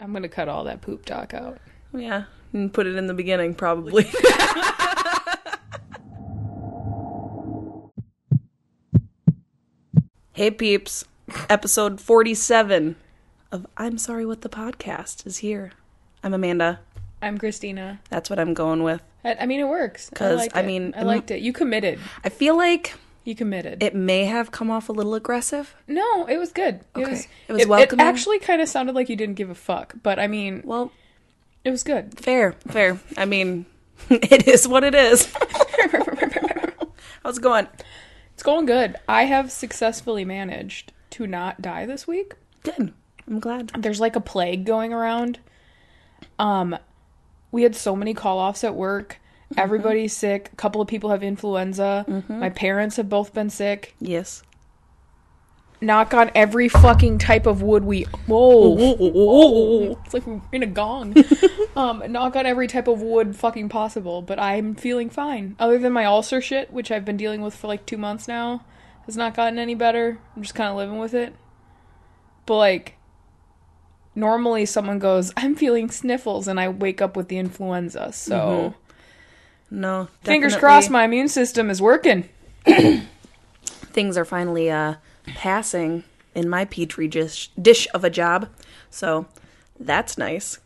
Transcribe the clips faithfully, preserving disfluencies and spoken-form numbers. I'm going to cut all that poop talk out. Yeah, and put it in the beginning, probably. Hey, peeps. Episode forty-seven of I'm Sorry What the Podcast is here. I'm Amanda. I'm Christina. That's what I'm going with. I, I mean, it works. Because, I, I mean... I liked it. You committed. I feel like... You committed. It may have come off a little aggressive. No, it was good. It okay. was, it was it, welcoming. It actually kind of sounded like you didn't give a fuck, but I mean... Well... It was good. Fair. Fair. I mean, it is what it is. How's it going? It's going good. I have successfully managed to not die this week. Good. I'm glad. There's like a plague going around. Um, we had so many call-offs at work. Mm-hmm. Everybody's sick. A couple of people have influenza. Mm-hmm. My parents have both been sick. Yes. Knock on every fucking type of wood we... Whoa. Whoa, whoa, whoa. It's like we're in a gong. um, knock on every type of wood fucking possible, but I'm feeling fine. Other than my ulcer shit, which I've been dealing with for like two months now, has not gotten any better. I'm just kind of living with it. But like, normally someone goes, I'm feeling sniffles, and I wake up with the influenza, so... Mm-hmm. No, definitely. Fingers crossed my immune system is working. Things are finally, uh... passing in my petri dish, dish of a job, so that's nice.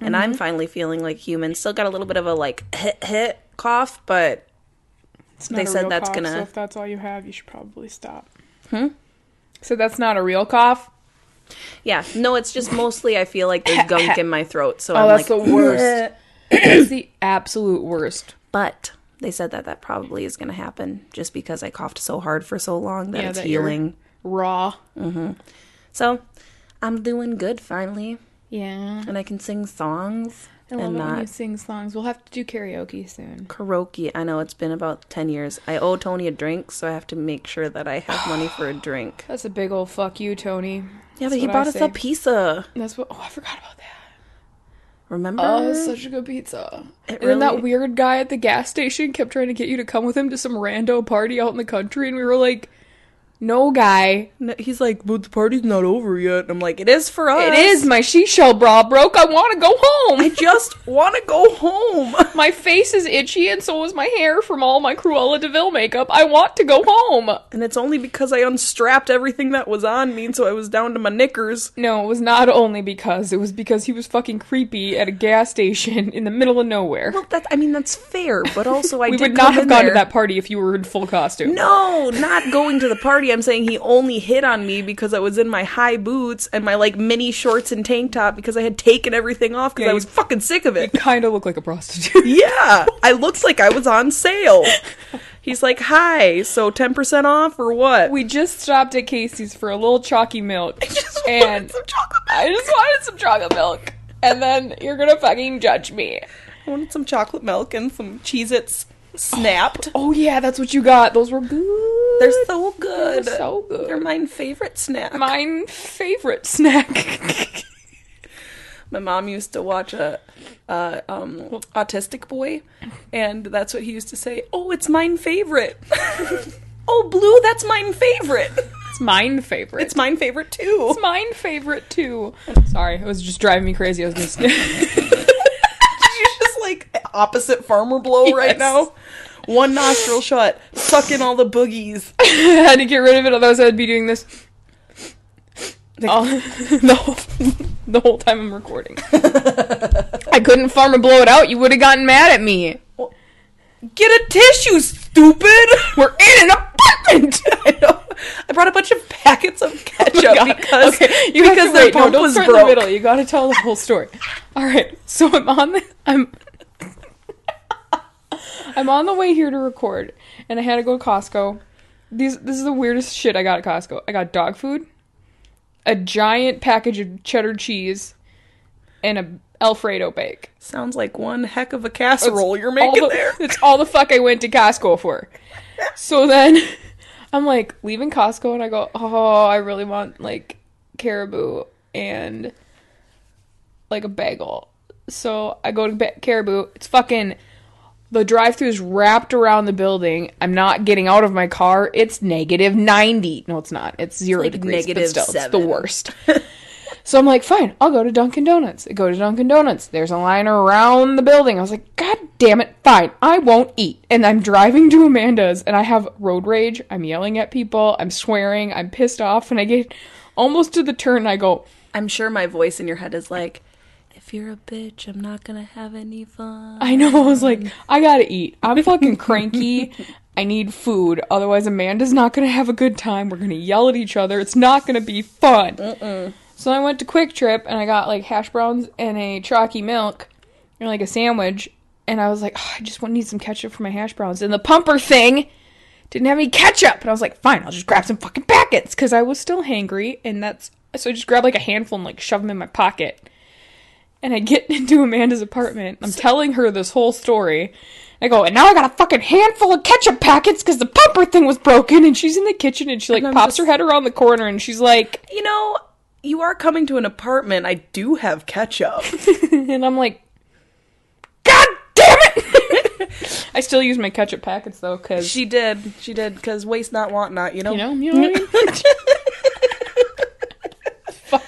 And mm-hmm. I'm finally feeling like human. Still got a little bit of a like hit hit cough, but it's not they a said real that's cough, gonna. So if that's all you have, you should probably stop. Hmm. So that's not a real cough. Yeah. No, it's just mostly I feel like there's gunk in my throat. So oh, I'm that's like the worst. That's the absolute worst. But. They said that that probably is going to happen just because I coughed so hard for so long that yeah, it's that healing. Raw. Mm-hmm. So, I'm doing good finally. Yeah. And I can sing songs. I love and it not... when you sing songs. We'll have to do karaoke soon. Karaoke. I know. It's been about ten years. I owe Tony a drink, so I have to make sure that I have money for a drink. That's a big old fuck you, Tony. Yeah, That's but he bought I us say. a pizza. That's what... Oh, I forgot about that. Remember? Oh, such a good pizza. It and really... then that weird guy at the gas station kept trying to get you to come with him to some rando party out in the country, and we were like, no, guy. No, he's like, but the party's not over yet. And I'm like, it is for us. It is. My she-shell bra broke. I want to go home. I just want to go home. My face is itchy, and so is my hair from all my Cruella de Vil makeup. I want to go home. And it's only because I unstrapped everything that was on me, and so I was down to my knickers. No, it was not only because. It was because he was fucking creepy at a gas station in the middle of nowhere. Well, that's, I mean, that's fair, but also I did We would not have gone there. to that party if you were in full costume. No, not going to the party. I'm saying he only hit on me because I was in my high boots and my, like, mini shorts and tank top because I had taken everything off because yeah, I was fucking sick of it. You kind of look like a prostitute. Yeah. I looked like I was on sale. He's like, hi, so ten percent off or what? We just stopped at Casey's for a little chalky milk. I just wanted some chocolate milk. I just wanted some chocolate milk. And then you're going to fucking judge me. I wanted some chocolate milk and some Cheez-Its snapped. Oh, oh, yeah, that's what you got. Those were good. They're so good. They're so good. They're mine favorite snack. Mine favorite snack. My mom used to watch a uh, um, autistic boy, and that's what he used to say. Oh, it's mine favorite. Oh, Blue, that's mine favorite. It's mine favorite. It's mine favorite, too. It's mine favorite, too. Sorry, it was just driving me crazy. I was just... Did you just, like, opposite farmer blow yes. right now? One nostril shut, sucking all the boogies. I had to get rid of it, otherwise I'd be doing this all, the, whole, the whole time I'm recording. I couldn't farm and blow it out. You would have gotten mad at me. Well, get a tissue, stupid. We're in an apartment. I know. I brought a bunch of packets of ketchup oh because, okay. you because their pump no, was broke. In the middle. You got to tell the whole story. All right, so I'm on the... I'm, I'm on the way here to record, and I had to go to Costco. These, this is the weirdest shit I got at Costco. I got dog food, a giant package of cheddar cheese, and a Alfredo bake. Sounds like one heck of a casserole it's you're making the, there. It's all the fuck I went to Costco for. So then, I'm like, leaving Costco, and I go, oh, I really want, like, Caribou and, like, a bagel. So I go to ba- Caribou. It's fucking... The drive-thru is wrapped around the building. I'm not getting out of my car. It's negative ninety. No, it's not. It's zero it's like degrees. Negative but still, seven. It's the worst. So I'm like, fine, I'll go to Dunkin' Donuts. I go to Dunkin' Donuts. There's a line around the building. I was like, God damn it, fine, I won't eat. And I'm driving to Amanda's, and I have road rage. I'm yelling at people. I'm swearing. I'm pissed off. And I get almost to the turn, and I go, I'm sure my voice in your head is like, if you're a bitch, I'm not going to have any fun. I know. I was like, I got to eat. I'm fucking cranky. I need food. Otherwise, Amanda's not going to have a good time. We're going to yell at each other. It's not going to be fun. Mm-mm. So I went to Quick Trip, and I got, like, hash browns and a chalky milk and, like, a sandwich. And I was like, oh, I just want to need some ketchup for my hash browns. And the pumper thing didn't have any ketchup. And I was like, fine, I'll just grab some fucking packets because I was still hangry. And that's... So I just grabbed, like, a handful and, like, shoved them in my pocket. And I get into Amanda's apartment. I'm telling her this whole story. I go, and now I got a fucking handful of ketchup packets because the pumper thing was broken. And she's in the kitchen, and she, like, and pops just... her head around the corner, and she's like, you know... You are coming to an apartment. I do have ketchup. And I'm like, God damn it! I still use my ketchup packets, though, because... She did. She did, because waste not, want not, you know? You know, you know what I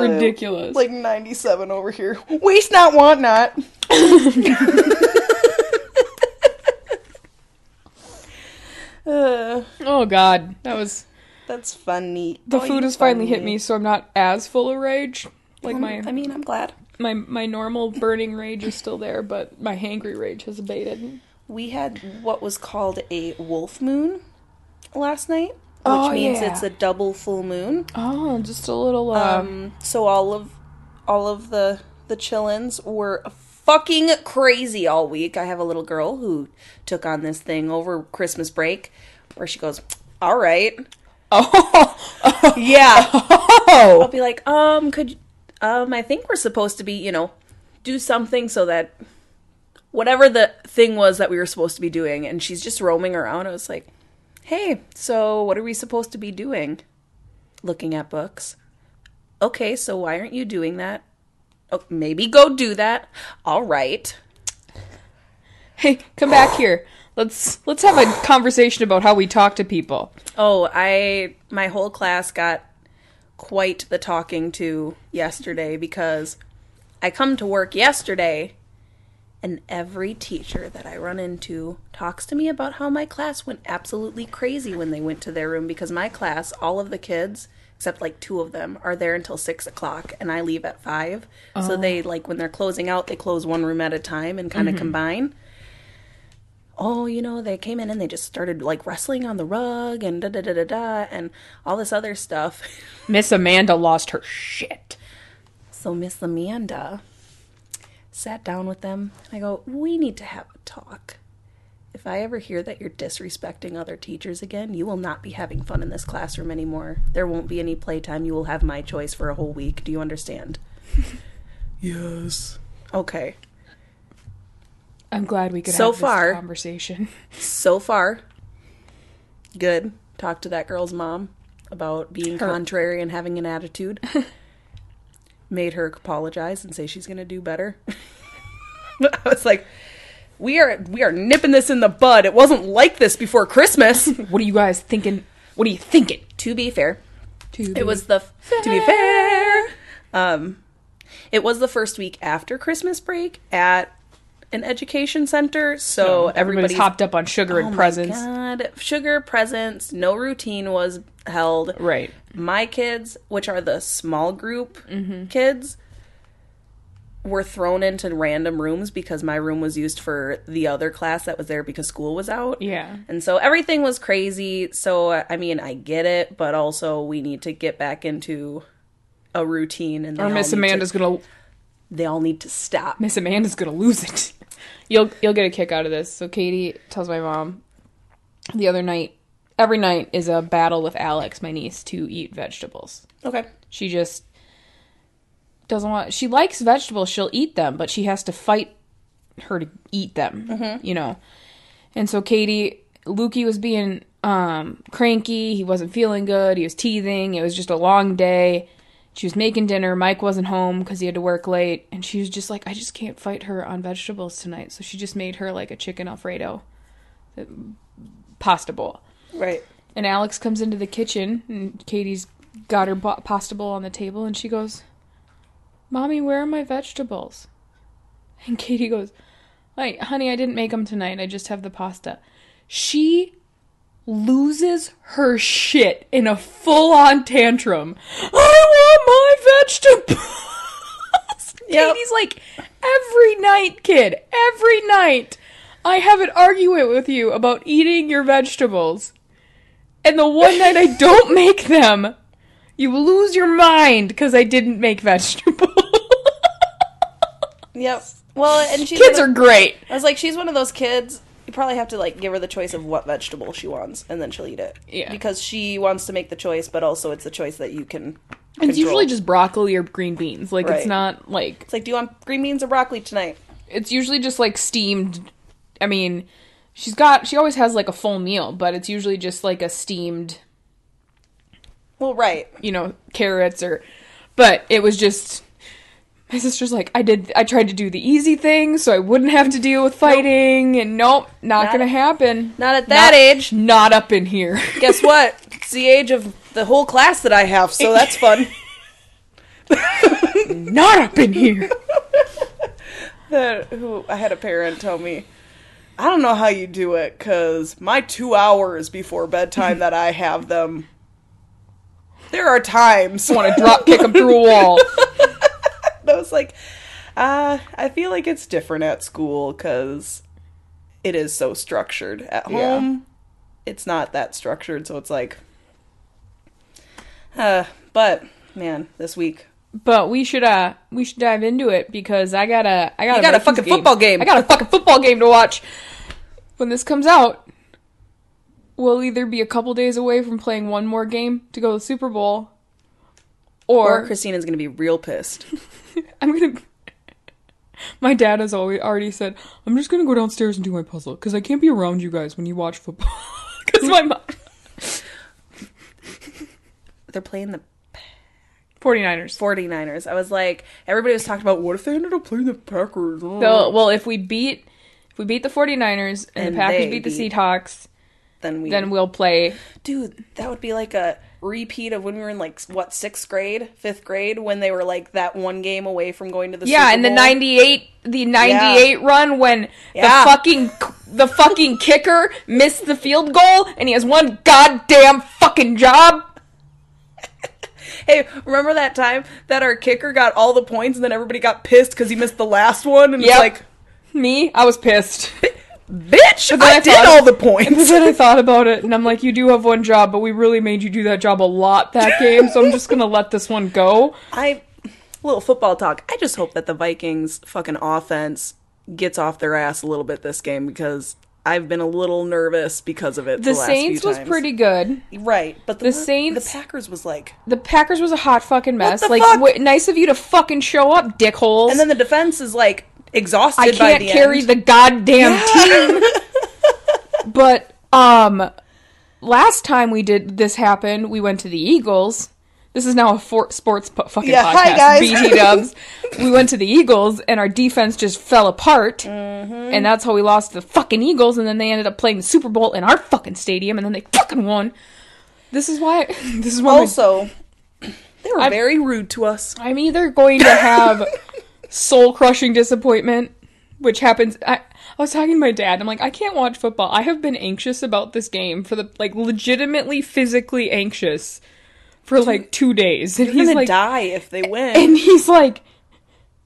mean? Ridiculous. Uh, like ninety-seven over here. Waste not, want not. uh, oh, God. That was... That's funny. The oh, food has finally hit me, so I'm not as full of rage. Like um, my, I mean, I'm glad. My my normal burning rage is still there, but my hangry rage has abated. We had what was called a wolf moon last night, which oh, means yeah. it's a double full moon. Oh, just a little. Uh... Um, so all of all of the the chillins were fucking crazy all week. I have a little girl who took on this thing over Christmas break, where she goes, "All right." Oh, oh, yeah. Oh. I'll be like, um, could, um, I think we're supposed to be, you know, do something so that whatever the thing was that we were supposed to be doing. And she's just roaming around. I was like, hey, so what are we supposed to be doing? Looking at books. Okay, so why aren't you doing that? Oh, maybe go do that. All right. Hey, come back here. Let's let's have a conversation about how we talk to people. Oh, I my whole class got quite the talking to yesterday because I come to work yesterday and every teacher that I run into talks to me about how my class went absolutely crazy when they went to their room because my class, all of the kids, except like two of them, are there until six o'clock and I leave at five. Oh. So they, like, when they're closing out, they close one room at a time and kind of mm-hmm. combine. Oh, you know, they came in and they just started, like, wrestling on the rug and da-da-da-da-da and all this other stuff. Miss Amanda lost her shit. So Miss Amanda sat down with them, and I go, we need to have a talk. If I ever hear that you're disrespecting other teachers again, you will not be having fun in this classroom anymore. There won't be any playtime. You will have my choice for a whole week. Do you understand? Yes. Okay. I'm glad we could so have this far, conversation. So far, good. Talk to that girl's mom about being her. contrary and having an attitude. Made her apologize and say she's going to do better. I was like, we are we are nipping this in the bud. It wasn't like this before Christmas. What are you guys thinking? What are you thinking? To be fair. To be it was the fair. To be fair. Um, it was the first week after Christmas break at an education center, so everybody's, everybody's hopped up on sugar oh and presents. My God. Sugar, presents, no routine was held. Right. My kids, which are the small group mm-hmm. kids, were thrown into random rooms because my room was used for the other class that was there because school was out. Yeah. And so everything was crazy. So, I mean, I get it, but also we need to get back into a routine. And or Miss Amanda's to, gonna. They all need to stop. Miss Amanda's gonna lose it. You'll you'll get a kick out of this. So Katie tells my mom the other night, every night is a battle with Alex, my niece, to eat vegetables. Okay. She just doesn't want... She likes vegetables. She'll eat them, but she has to fight her to eat them, mm-hmm. you know. And so Katie, Lukey was being um, cranky. He wasn't feeling good. He was teething. It was just a long day. She was making dinner. Mike wasn't home because he had to work late. And she was just like, I just can't fight her on vegetables tonight. So she just made her like a chicken Alfredo pasta bowl. Right. And Alex comes into the kitchen and Katie's got her pasta bowl on the table, and she goes, "Mommy, where are my vegetables?" And Katie goes, "Like, honey, I didn't make them tonight. I just have the pasta." She loses her shit in a full-on tantrum. "I want my vegetables." Yep. Katie's like, "Every night, kid, every night, I have an argument with you about eating your vegetables. And the one night I don't make them, you lose your mind because I didn't make vegetables." Yep. Well, and she's kids of, are great. I was like, she's one of those kids. You probably have to like give her the choice of what vegetable she wants, and then she'll eat it. Yeah. Because she wants to make the choice, but also it's a choice that you can control. It's usually just broccoli or green beans. Like, right. It's not like... It's like, do you want green beans or broccoli tonight? It's usually just like steamed... I mean, she's got... She always has like a full meal, but it's usually just like a steamed... Well, right. You know, carrots or... But it was just... My sister's like, I did. I tried to do the easy thing so I wouldn't have to deal with fighting, nope. and nope, not, not gonna happen. Not at that not, age. Not up in here. Guess what? It's the age of the whole class that I have, so that's fun. Not up in here. That, who, I had a parent tell me, I don't know how you do it, because my two hours before bedtime that I have them, there are times I want to drop kick them through a wall. I was like, uh, I feel like it's different at school because it is so structured. At home, yeah. It's not that structured, so it's like, uh, but man, this week. But we should uh we should dive into it because I gotta I gotta you got a fucking game. football game. I got a fucking football game to watch. When this comes out, we'll either be a couple days away from playing one more game to go to the Super Bowl, or, or Christina's gonna be real pissed. I'm gonna. My dad has always already said, "I'm just gonna go downstairs and do my puzzle because I can't be around you guys when you watch football." Because my mom. They're playing the forty-niners. forty-niners. I was like, everybody was talking about what if they ended up playing the Packers? Oh. So, well, if we beat, if we beat the forty-niners and, and the Packers beat, beat the Seahawks, then we then we'll play. Dude, that would be like a repeat of when we were in, like, what, sixth grade, fifth grade, when they were, like, that one game away from going to the yeah, Super Bowl. Yeah, and the ninety-eight, the ninety-eight yeah. run when yeah. the fucking the fucking kicker missed the field goal, and he has one goddamn fucking job. Hey, remember that time that our kicker got all the points, and then everybody got pissed because he missed the last one, and yep. It's like, me, I was pissed. Bitch, I, I did thought, all the points. Then I thought about it, and I'm like, you do have one job, but we really made you do that job a lot that game, so I'm just going to let this one go. I, little football talk, I just hope that the Vikings fucking offense gets off their ass a little bit this game, because I've been a little nervous because of it the, the last Saints few times. Was pretty good. Right, but the, the, Saints, the Packers was like... The Packers was a hot fucking mess. What the like, fuck? W- nice of you to fucking show up, dickholes. And then the defense is like... Exhausted by the end. I can't carry the goddamn yeah. team. But um, last time we did this happen, we went to the Eagles. This is now a for- sports po- fucking yeah, podcast. Hi guys. B T Dubs. We went to the Eagles, and our defense just fell apart. Mm-hmm. And that's how we lost to the fucking Eagles. And then they ended up playing the Super Bowl in our fucking stadium, and then they fucking won. This is why. This is why. Also, my, they were I'm, very rude to us. I'm either going to have. Soul-crushing disappointment, which happens... I, I was talking to my dad, I'm like, I can't watch football. I have been anxious about this game for the... Like, legitimately, physically anxious for, like, two days. And he's like... die if they win. And he's like,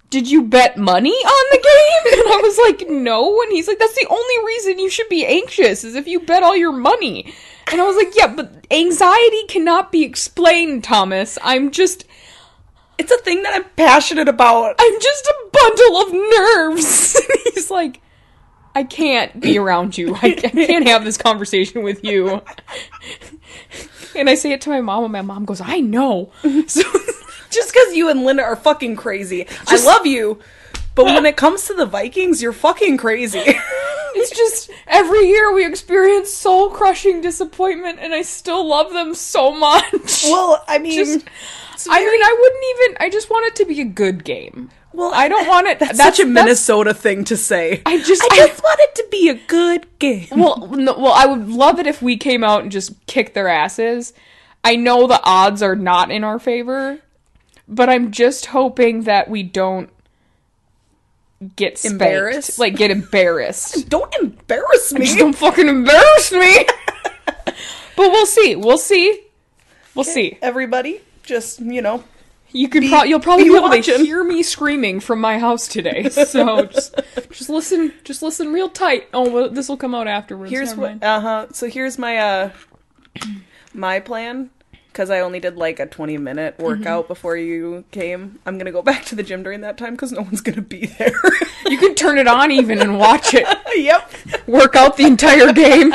did you bet money on the game? And I was like, no. And he's like, that's the only reason you should be anxious, is if you bet all your money. And I was like, yeah, but anxiety cannot be explained, Thomas. I'm just... It's a thing that I'm passionate about. I'm just a bundle of nerves. He's like, I can't be around you. I, I can't have this conversation with you. And I say it to my mom, and my mom goes, I know. So just because you and Linda are fucking crazy. Just, I love you. But when it comes to the Vikings, you're fucking crazy. It's just every year we experience soul-crushing disappointment, and I still love them so much. Well, I mean... Just, Very, I mean, I wouldn't even... I just want it to be a good game. Well, I don't want it... That's, that's such a that's, Minnesota thing to say. I just... I, I just want it to be a good game. Well, no, well, I would love it if we came out and just kicked their asses. I know the odds are not in our favor, but I'm just hoping that we don't get spanked. Embarrassed? Like, get embarrassed. Don't embarrass me. Just don't fucking embarrass me. But we'll see. We'll see. We'll okay. see. Everybody, just, you know. You could be, pro- you'll probably be, be able watching. to hear me screaming from my house today. So just, just listen, just listen real tight. Oh, well, this will come out afterwards. Here's what, uh-huh. So here's my uh my plan, because I only did like a twenty minute workout mm-hmm. before you came. I'm gonna go back to the gym during that time because no one's gonna be there. You can turn it on even and watch it. Yep. Work out the entire game.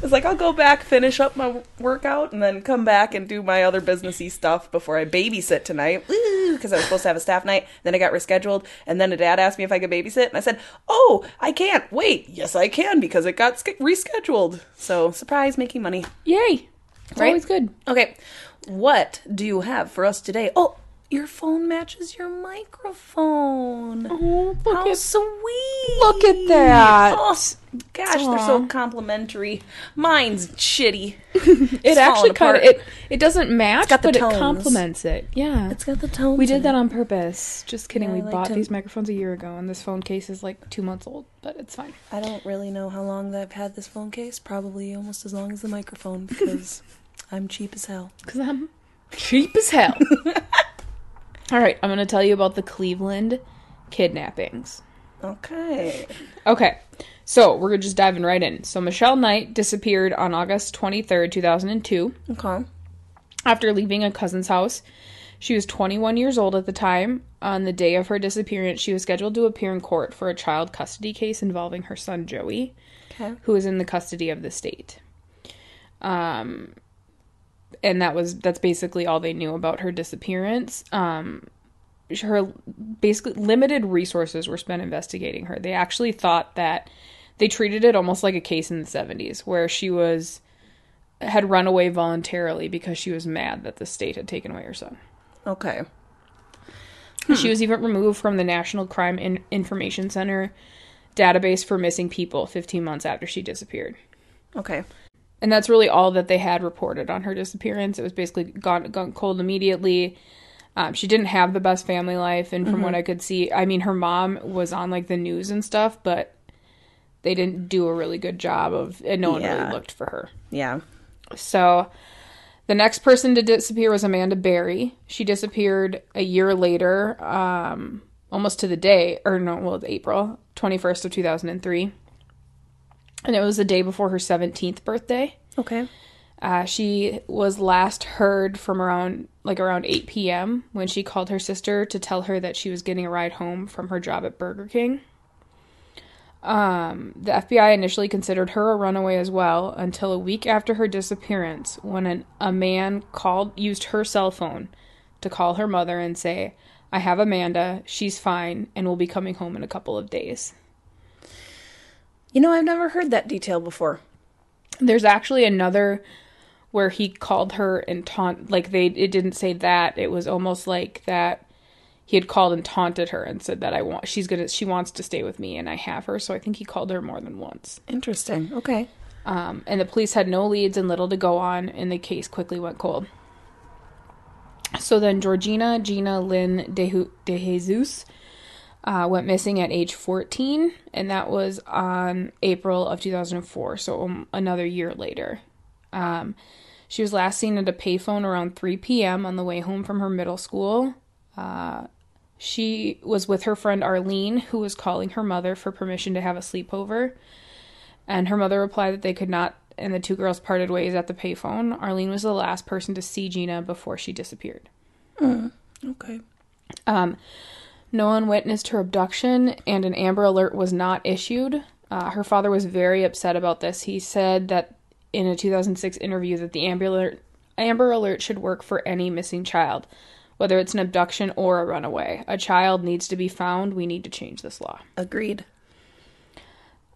I was like, I'll go back, finish up my workout, and then come back and do my other businessy stuff before I babysit tonight. Because I was supposed to have a staff night, then I got rescheduled, and then a dad asked me if I could babysit, and I said, oh, I can't. Wait, yes I can, because it got sk- rescheduled. So, surprise, making money. Yay. It's right? Always good. Okay, what do you have for us today? Oh, your phone matches your microphone. Oh, look How at, sweet. Look at that. Oh. Gosh, Aww. They're so complimentary. Mine's shitty. It it's actually kind of it. It doesn't match, but tones. It complements it. Yeah, it's got the tones. We did that on purpose. Just kidding. Yeah, we like bought to... these microphones a year ago, and this phone case is like two months old, but it's fine. I don't really know how long I've had this phone case. Probably almost as long as the microphone, because I'm cheap as hell. Because I'm cheap as hell. All right, I'm going to tell you about the Cleveland kidnappings. Okay. Okay. So, we're just diving right in. So, Michelle Knight disappeared on August twenty-third, two thousand two. Okay. After leaving a cousin's house. She was twenty-one years old at the time. On the day of her disappearance, she was scheduled to appear in court for a child custody case involving her son, Joey. Okay. Who is in the custody of the state. Um, and that was, that's basically all they knew about her disappearance. Um... Her basically limited resources were spent investigating her. They actually thought that they treated it almost like a case in the seventies where she was had run away voluntarily because she was mad that the state had taken away her son. Okay. Hmm. She was even removed from the National Crime in- Information Center database for missing people fifteen months after she disappeared. Okay. And that's really all that they had reported on her disappearance. It was basically gone, gone cold immediately. Um, she didn't have the best family life, and from mm-hmm. what I could see, I mean, her mom was on, like, the news and stuff, but they didn't do a really good job of, and no one yeah. really looked for her. Yeah. So, the next person to disappear was Amanda Berry. She disappeared a year later, um, almost to the day, or no, well, it's April, twenty-first of two thousand three, and it was the day before her seventeenth birthday. Okay. Uh, she was last heard from around, like, around eight p.m. when she called her sister to tell her that she was getting a ride home from her job at Burger King. Um, the F B I initially considered her a runaway as well until a week after her disappearance when an, a man called, used her cell phone to call her mother and say, I have Amanda, she's fine, and will be coming home in a couple of days. You know, I've never heard that detail before. There's actually another... where he called her and taunt, like, they, it didn't say that, it was almost like that he had called and taunted her and said that I want, she's gonna, she wants to stay with me and I have her, so I think he called her more than once. Interesting, okay. Um, and the police had no leads and little to go on, and the case quickly went cold. So then Georgina, Gina Lynn DeJesus, DeJesus uh, went missing at age fourteen, and that was on April of two thousand four, so um, another year later. Um, she was last seen at a payphone around three p.m. on the way home from her middle school. Uh, she was with her friend Arlene, who was calling her mother for permission to have a sleepover. And her mother replied that they could not, and the two girls parted ways at the payphone. Arlene was the last person to see Gina before she disappeared. Mm, okay. Um, no one witnessed her abduction, and an Amber Alert was not issued. Uh, her father was very upset about this. He said that in a two thousand six interview that the Amber Alert, Amber Alert should work for any missing child, whether it's an abduction or a runaway. A child needs to be found. We need to change this law. Agreed.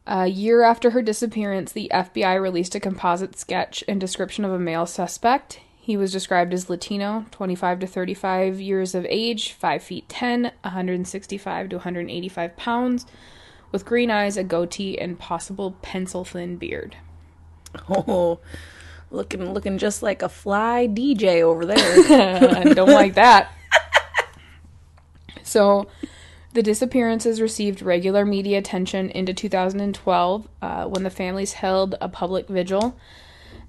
A year after her disappearance, the F B I released a composite sketch and description of a male suspect. He was described as Latino, twenty-five to thirty-five years of age, five feet ten, one sixty-five to one eighty-five pounds, with green eyes, a goatee, and possible pencil-thin beard. Oh, Looking looking just like a fly D J over there. I don't like that. So the disappearances received regular media attention into two thousand twelve uh, when the families held a public vigil.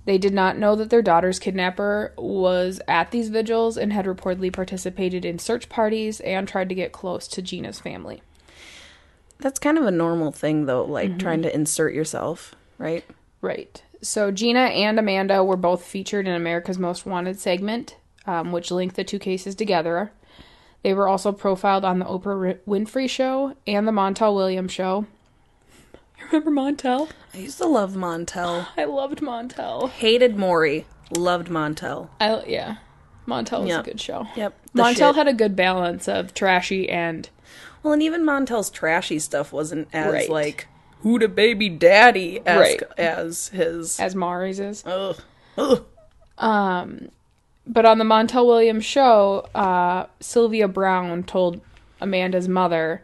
They did not know that their daughter's kidnapper was at these vigils and had reportedly participated in search parties and tried to get close to Gina's family. That's kind of a normal thing, though, like mm-hmm. trying to insert yourself, right? Right. So Gina and Amanda were both featured in America's Most Wanted segment, um, which linked the two cases together. They were also profiled on The Oprah Winfrey Show and The Montel Williams Show. Remember Montel? I used to love Montel. I loved Montel. Hated Maury. Loved Montel. I, yeah. Montel was yep. a good show. Yep. The Montel shit. had a good balance of trashy and... Well, and even Montel's trashy stuff wasn't as, right. like, who to baby daddy as, right. as his... As Maury's is. Ugh. Ugh. Um, but on the Montel Williams show, uh, Sylvia Brown told Amanda's mother...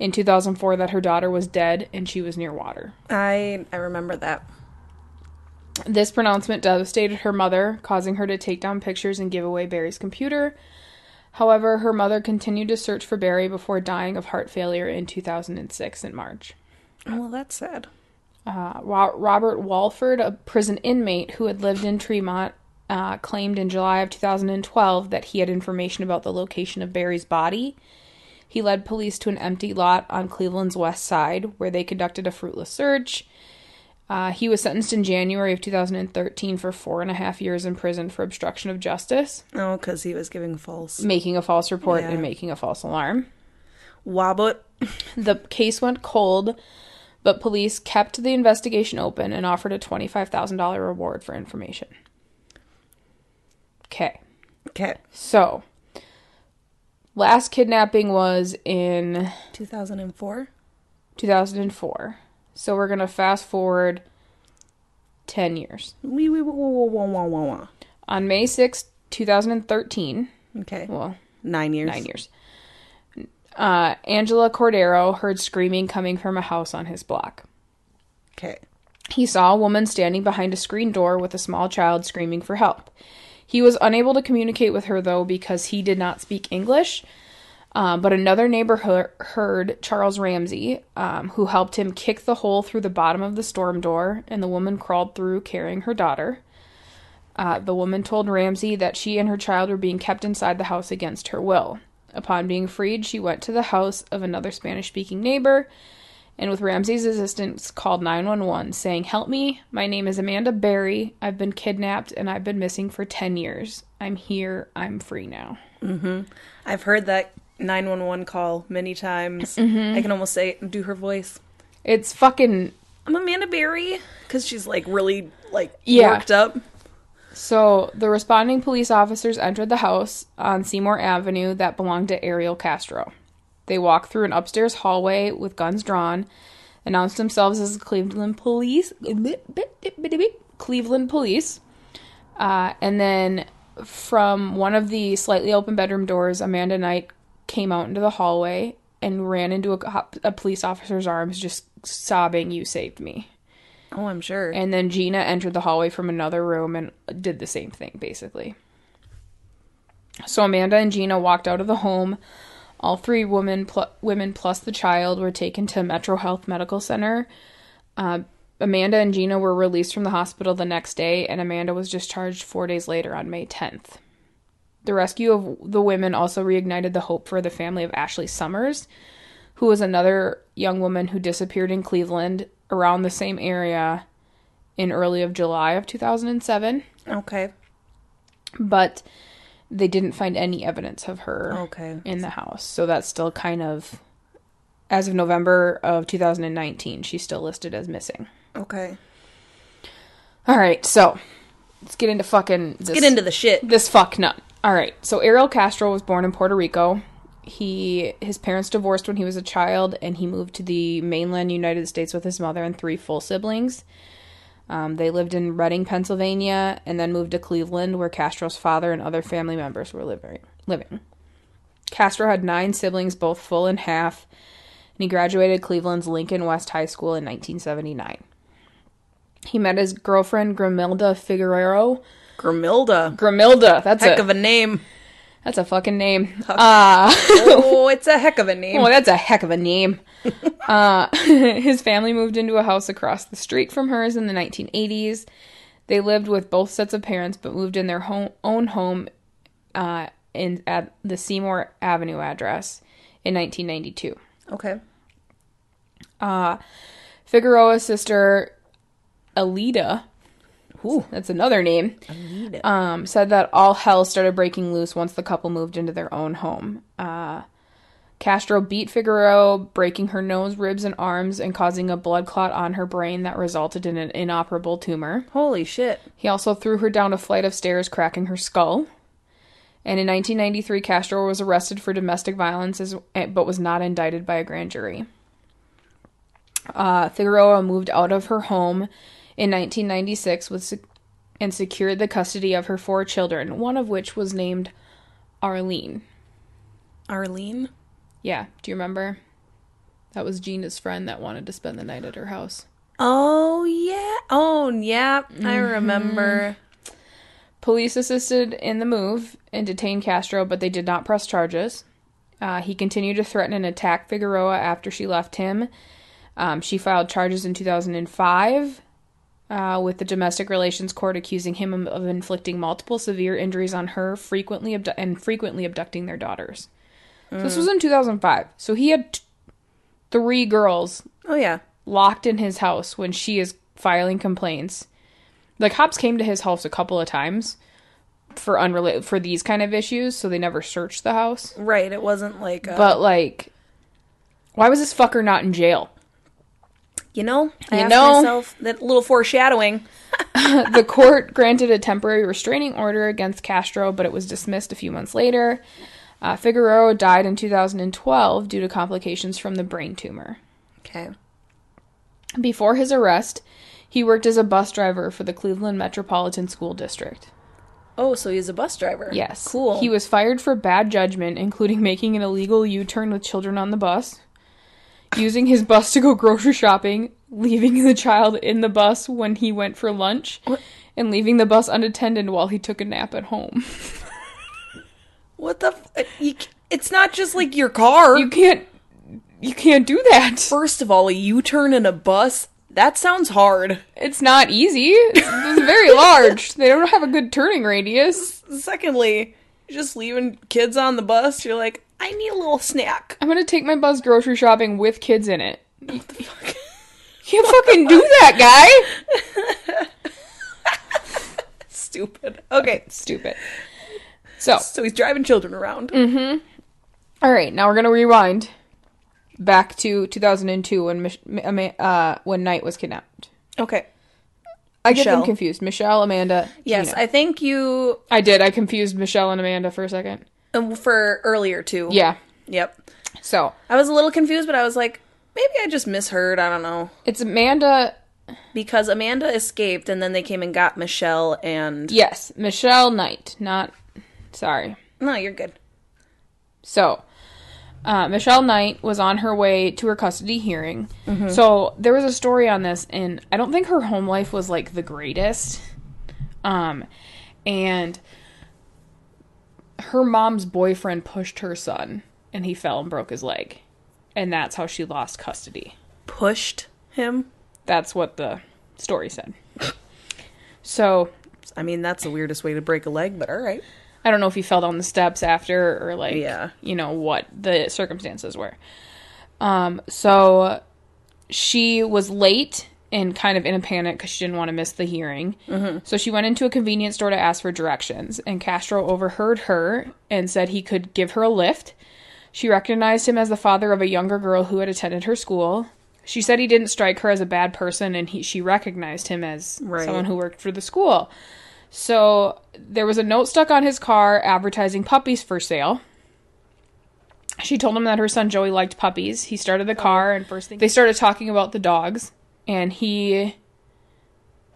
in two thousand four that her daughter was dead and she was near water. I I remember that. This pronouncement devastated her mother, causing her to take down pictures and give away Barry's computer. However, her mother continued to search for Barry before dying of heart failure in two thousand six in March. Well, that's sad. Uh, Robert Walford, a prison inmate who had lived in Tremont, uh, claimed in July of two thousand twelve that he had information about the location of Barry's body. He led police to an empty lot on Cleveland's west side, where they conducted a fruitless search. Uh, he was sentenced in January of two thousand thirteen for four and a half years in prison for obstruction of justice. Oh, because he was giving false... Making a false report yeah. and making a false alarm. Wabut. The case went cold, but police kept the investigation open and offered a twenty-five thousand dollars reward for information. Okay. Okay. So... last kidnapping was in... two thousand four? two thousand four. So we're going to fast forward ten years. Wee, wee, wah, wah, wah, wah, wah. On May sixth, twenty thirteen... Okay. Well... Nine years. Nine years. Uh, Angela Cordero heard screaming coming from a house on his block. Okay. He saw a woman standing behind a screen door with a small child screaming for help. He was unable to communicate with her, though, because he did not speak English. Um, but another neighbor he- heard Charles Ramsey, um, who helped him kick the hole through the bottom of the storm door, and the woman crawled through carrying her daughter. Uh, the woman told Ramsey that she and her child were being kept inside the house against her will. Upon being freed, she went to the house of another Spanish-speaking neighbor, and with Ramsey's assistance, called nine one one, saying, "Help me, my name is Amanda Barry, I've been kidnapped, and I've been missing for ten years. I'm here, I'm free now." Mm-hmm. I've heard that nine one one call many times. Mm-hmm. I can almost say, do her voice. It's fucking... I'm Amanda Barry, because she's, like, really, like, yeah. worked up. So, the responding police officers entered the house on Seymour Avenue that belonged to Ariel Castro. They walked through an upstairs hallway with guns drawn, announced themselves as Cleveland police, Cleveland police, uh, and then from one of the slightly open bedroom doors, Amanda Knight came out into the hallway and ran into a, a police officer's arms, just sobbing, "You saved me." Oh, I'm sure. And then Gina entered the hallway from another room and did the same thing, basically. So Amanda and Gina walked out of the home. All three women, pl- women plus the child were taken to MetroHealth Medical Center. Uh, Amanda and Gina were released from the hospital the next day, and Amanda was discharged four days later on May tenth. The rescue of the women also reignited the hope for the family of Ashley Summers, who was another young woman who disappeared in Cleveland around the same area in early of July of two thousand seven. Okay. But... they didn't find any evidence of her okay. in the house. So that's still kind of, as of November of two thousand nineteen, she's still listed as missing. Okay. All right, so let's get into fucking... Let's this, get into the shit. This fuck nut. All right, so Ariel Castro was born in Puerto Rico. He His parents divorced when he was a child, and he moved to the mainland United States with his mother and three full siblings. Um, they lived in Reading, Pennsylvania, and then moved to Cleveland, where Castro's father and other family members were living. living. Castro had nine siblings, both full and half, and he graduated Cleveland's Lincoln West High School in nineteen seventy-nine. He met his girlfriend, Grimilda Figueroa. Grimilda. Grimilda. That's heck a heck of a name. That's a fucking name. Okay. Uh, oh, it's a heck of a name. Well, that's a heck of a name. uh, his family moved into a house across the street from hers in the nineteen eighties. They lived with both sets of parents, but moved in their home, own home uh, in at the Seymour Avenue address in nineteen ninety-two. Okay. Uh, Figueroa's sister, Alida, ooh, that's another name, Alida, um, said that all hell started breaking loose once the couple moved into their own home. Uh, Castro beat Figueroa, breaking her nose, ribs, and arms, and causing a blood clot on her brain that resulted in an inoperable tumor. Holy shit. He also threw her down a flight of stairs, cracking her skull. And in nineteen ninety-three, Castro was arrested for domestic violence, as, but was not indicted by a grand jury. Uh, Figueroa moved out of her home in nineteen ninety-six with sec- and secured the custody of her four children, one of which was named Arlene. Arlene? Yeah. Do you remember? That was Gina's friend that wanted to spend the night at her house. Oh, yeah. Oh, yeah. Mm-hmm. I remember. Police assisted in the move and detained Castro, but they did not press charges. Uh, he continued to threaten and attack Figueroa after she left him. Um, she filed charges in two thousand five uh, with the Domestic Relations Court, accusing him of inflicting multiple severe injuries on her, frequently abdu- and frequently abducting their daughters. Mm. So this was in two thousand five. So he had t- three girls. Oh yeah, locked in his house when she is filing complaints. Like, cops came to his house a couple of times for unrela- for these kind of issues, so they never searched the house. Right. It wasn't like. A... But like, why was this fucker not in jail? You know, I asked myself, that little foreshadowing. The court granted a temporary restraining order against Castro, but it was dismissed a few months later. Uh, Figueroa died in two thousand twelve due to complications from the brain tumor. Okay. Before his arrest, he worked as a bus driver for the Cleveland Metropolitan School District. Oh, so he's a bus driver. Yes. Cool. He was fired for bad judgment, including making an illegal U-turn with children on the bus, using his bus to go grocery shopping, leaving the child in the bus when he went for lunch, what? And leaving the bus unattended while he took a nap at home. What the? F- it's not just like your car. You can't. You can't do that. First of all, a U-turn in a bus. That sounds hard. It's not easy. It's, it's very large. They don't have a good turning radius. Secondly, just leaving kids on the bus. You're like, I need a little snack. I'm gonna take my bus grocery shopping with kids in it. What the fuck? You can't fucking do that, guy! Stupid. Okay. Stupid. So. So he's driving children around. Mm-hmm. Alright, now we're gonna rewind back to two thousand two when uh, when Knight was kidnapped. Okay. I Michelle. get them confused. Michelle, Amanda, Yes, Gina. I think you... I did. I confused Michelle and Amanda for a second. For earlier, too. Yeah. Yep. So. I was a little confused, but I was like, maybe I just misheard. I don't know. It's Amanda. Because Amanda escaped, and then they came and got Michelle and... Yes. Michelle Knight. Not... Sorry. No, you're good. So, uh, Michelle Knight was on her way to her custody hearing. Mm-hmm. So, there was a story on this, and I don't think her home life was, like, the greatest. Um, and... her mom's boyfriend pushed her son, and he fell and broke his leg. And that's how she lost custody. Pushed him? That's what the story said. So... I mean, that's the weirdest way to break a leg, but all right. I don't know if he fell down the steps after, or like, yeah. You know, what the circumstances were. Um, so she was late and kind of in a panic because she didn't want to miss the hearing. Mm-hmm. So she went into a convenience store to ask for directions. And Castro overheard her and said he could give her a lift. She recognized him as the father of a younger girl who had attended her school. She said he didn't strike her as a bad person, and he, she recognized him as right. someone who worked for the school. So there was a note stuck on his car advertising puppies for sale. She told him that her son Joey liked puppies. He started the car, oh, and first thing- they started talking about the dogs. And he,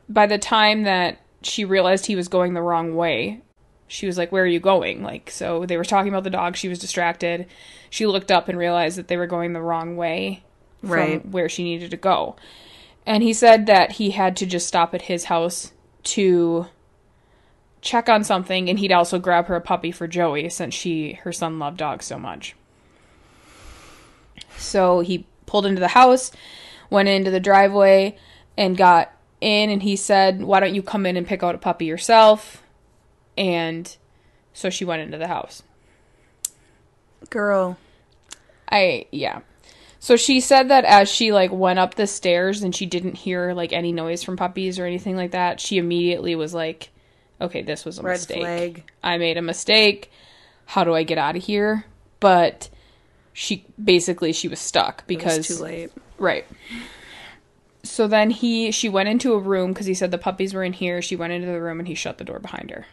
by the time that she realized he was going the wrong way, she was like, where are you going? Like, so they were talking about the dog. She was distracted. She looked up and realized that they were going the wrong way from right. where she needed to go. And he said that he had to just stop at his house to check on something, and he'd also grab her a puppy for Joey, since she, her son loved dogs so much. So he pulled into the house, went into the driveway, and got in, and he said, why don't you come in and pick out a puppy yourself? And so she went into the house. Girl. I, yeah. So she said that as she, like, went up the stairs and she didn't hear, like, any noise from puppies or anything like that, she immediately was like, okay, this was a Red mistake. Flag. I made a mistake. How do I get out of here? But she, basically, she was stuck because... It was too late. Right. So then he, she went into a room because he said the puppies were in here. She went into the room and he shut the door behind her.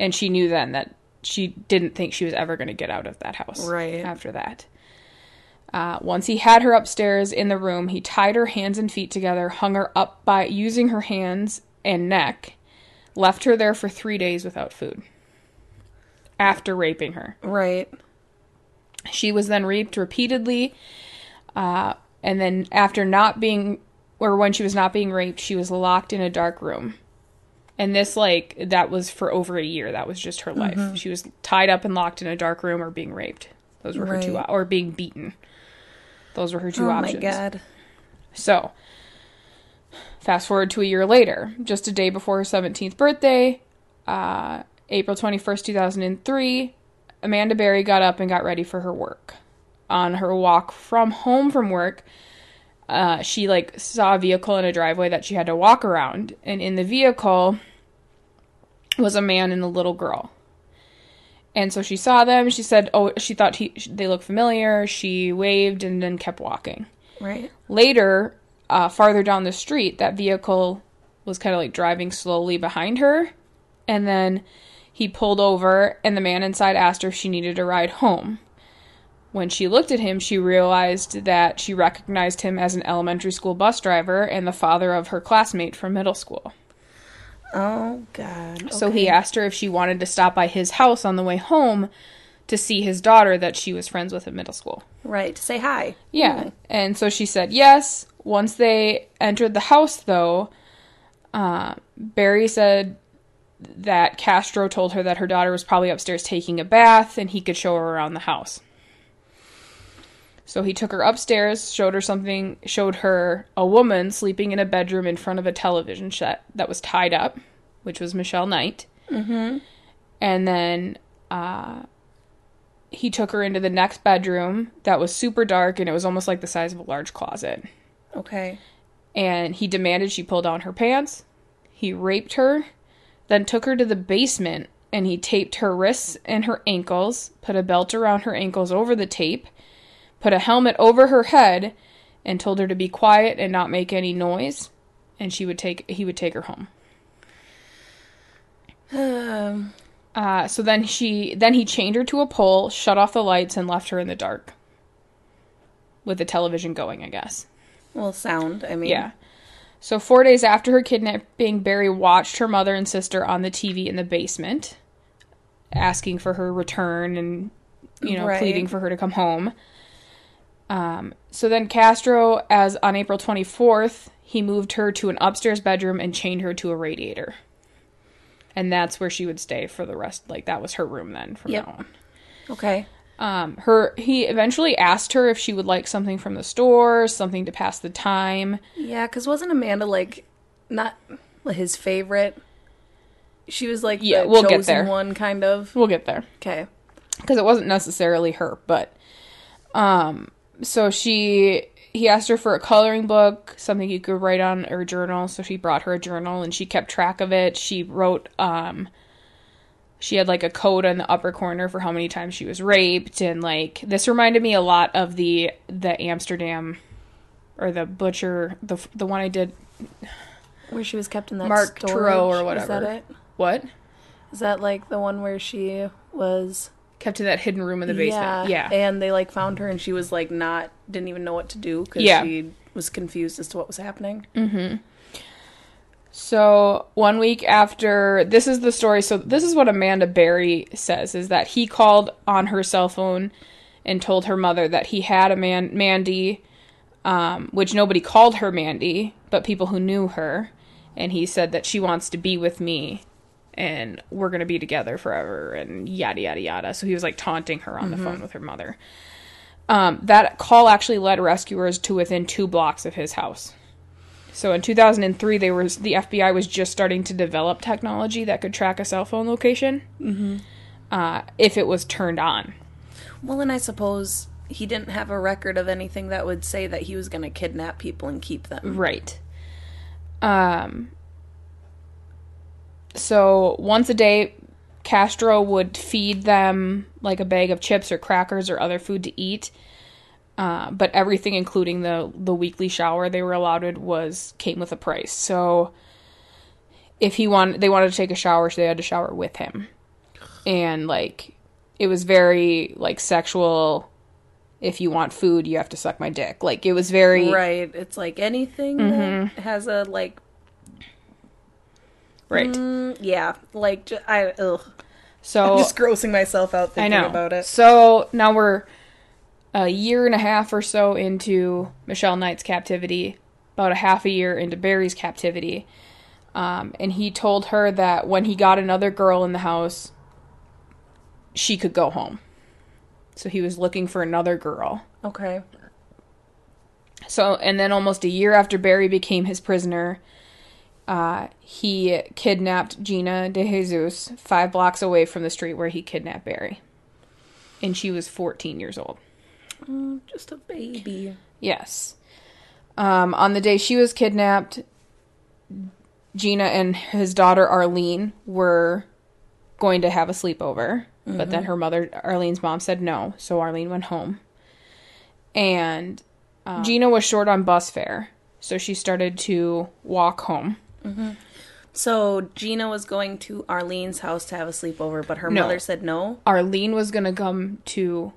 And she knew then that she didn't think she was ever going to get out of that house. Right. After that. Uh, once he had her upstairs in the room, he tied her hands and feet together, hung her up by using her hands and neck, left her there for three days without food after raping her. Right. She was then raped repeatedly. Uh, and then after not being, or when she was not being raped, she was locked in a dark room. And this, like, that was for over a year. That was just her life. Mm-hmm. She was tied up and locked in a dark room or being raped. Those were right. her two, o- or being beaten. Those were her two oh options. Oh, my God. So, fast forward to a year later, just a day before her seventeenth birthday, uh, April twenty-first, two thousand three, Amanda Berry got up and got ready for her work. On her walk from home from work, Uh, she, like, saw a vehicle in a driveway that she had to walk around. And in the vehicle was a man and a little girl. And so she saw them. She said, oh, she thought he, they looked familiar. She waved and then kept walking. Right. Later, uh, farther down the street, that vehicle was kind of, like, driving slowly behind her. And then he pulled over, and the man inside asked her if she needed a ride home. When she looked at him, she realized that she recognized him as an elementary school bus driver and the father of her classmate from middle school. Oh, God. Okay. So he asked her if she wanted to stop by his house on the way home to see his daughter that she was friends with at middle school. Right, to say hi. Yeah, mm. And so she said yes. Once they entered the house, though, uh, Barry said that Castro told her that her daughter was probably upstairs taking a bath and he could show her around the house. So he took her upstairs, showed her something, showed her a woman sleeping in a bedroom in front of a television set that was tied up, which was Michelle Knight. Mm-hmm. And then uh, he took her into the next bedroom that was super dark, and it was almost like the size of a large closet. Okay. And he demanded she pull down her pants. He raped her, then took her to the basement, and he taped her wrists and her ankles, put a belt around her ankles over the tape, put a helmet over her head, and told her to be quiet and not make any noise, and she would take he would take her home. Um. Uh, so then she then he chained her to a pole, shut off the lights, and left her in the dark. With the television going, I guess. Well, sound, I mean. Yeah. So four days after her kidnapping, Barry watched her mother and sister on the T V in the basement, asking for her return and, you know, right. pleading for her to come home. Um, so then Castro, as on April twenty-fourth, he moved her to an upstairs bedroom and chained her to a radiator. And that's where she would stay for the rest. Like, that was her room then from yep. now on. Okay. Um, her, he eventually asked her if she would like something from the store, something to pass the time. Yeah, because wasn't Amanda, like, not his favorite? She was, like, yeah, the we'll chosen get there. one, kind of? We'll get there. Okay. Because it wasn't necessarily her, but, um... So she, he asked her for a coloring book, something you could write on, or a journal. So she brought her a journal, and she kept track of it. She wrote, um, she had, like, a code in the upper corner for how many times she was raped. And, like, this reminded me a lot of the, the Amsterdam, or the butcher, the the one I did. Where she was kept in that Mark storage. Mark Turow or whatever. Is that it? What? Is that, like, the one where she was... kept in that hidden room in the basement. Yeah. yeah. And they, like, found her, and she was, like, not, didn't even know what to do because yeah. she was confused as to what was happening. Mm-hmm. So, one week after, this is the story. So, this is what Amanda Berry says, is that he called on her cell phone and told her mother that he had a man, Mandy, um, which nobody called her Mandy, but people who knew her. And he said that she wants to be with me and we're going to be together forever and yada, yada, yada. So he was like taunting her on mm-hmm. the phone with her mother. Um, that call actually led rescuers to within two blocks of his house. So in two thousand three, they were, the F B I was just starting to develop technology that could track a cell phone location mm-hmm. uh, if it was turned on. Well, and I suppose he didn't have a record of anything that would say that he was going to kidnap people and keep them. Right. Um, so once a day, Castro would feed them like a bag of chips or crackers or other food to eat. Uh, but everything, including the, the weekly shower they were allotted, was, came with a price. So if he wanted, they wanted to take a shower, so they had to shower with him. And like, it was very like sexual. If you want food, you have to suck my dick. Like, it was very... Right. It's like anything mm-hmm. that has a, like... Right. Mm, yeah. Like, ju- I... Ugh. So... I'm just grossing myself out thinking I know. about it. So, now we're a year and a half or so into Michelle Knight's captivity. About a half a year into Barry's captivity. Um, and he told her that when he got another girl in the house, she could go home. So he was looking for another girl. Okay. So, and then almost a year after Barry became his prisoner, uh, he kidnapped Gina DeJesus five blocks away from the street where he kidnapped Barry. And she was fourteen years old. Mm, just a baby. Yes. Um, on the day she was kidnapped, Gina and his daughter Arlene were going to have a sleepover. But then her mother, Arlene's mom, said no, so Arlene went home. And um, Gina was short on bus fare, so she started to walk home. Mm-hmm. So Gina was going to Arlene's house to have a sleepover, but her no. mother said no? Arlene was going to come to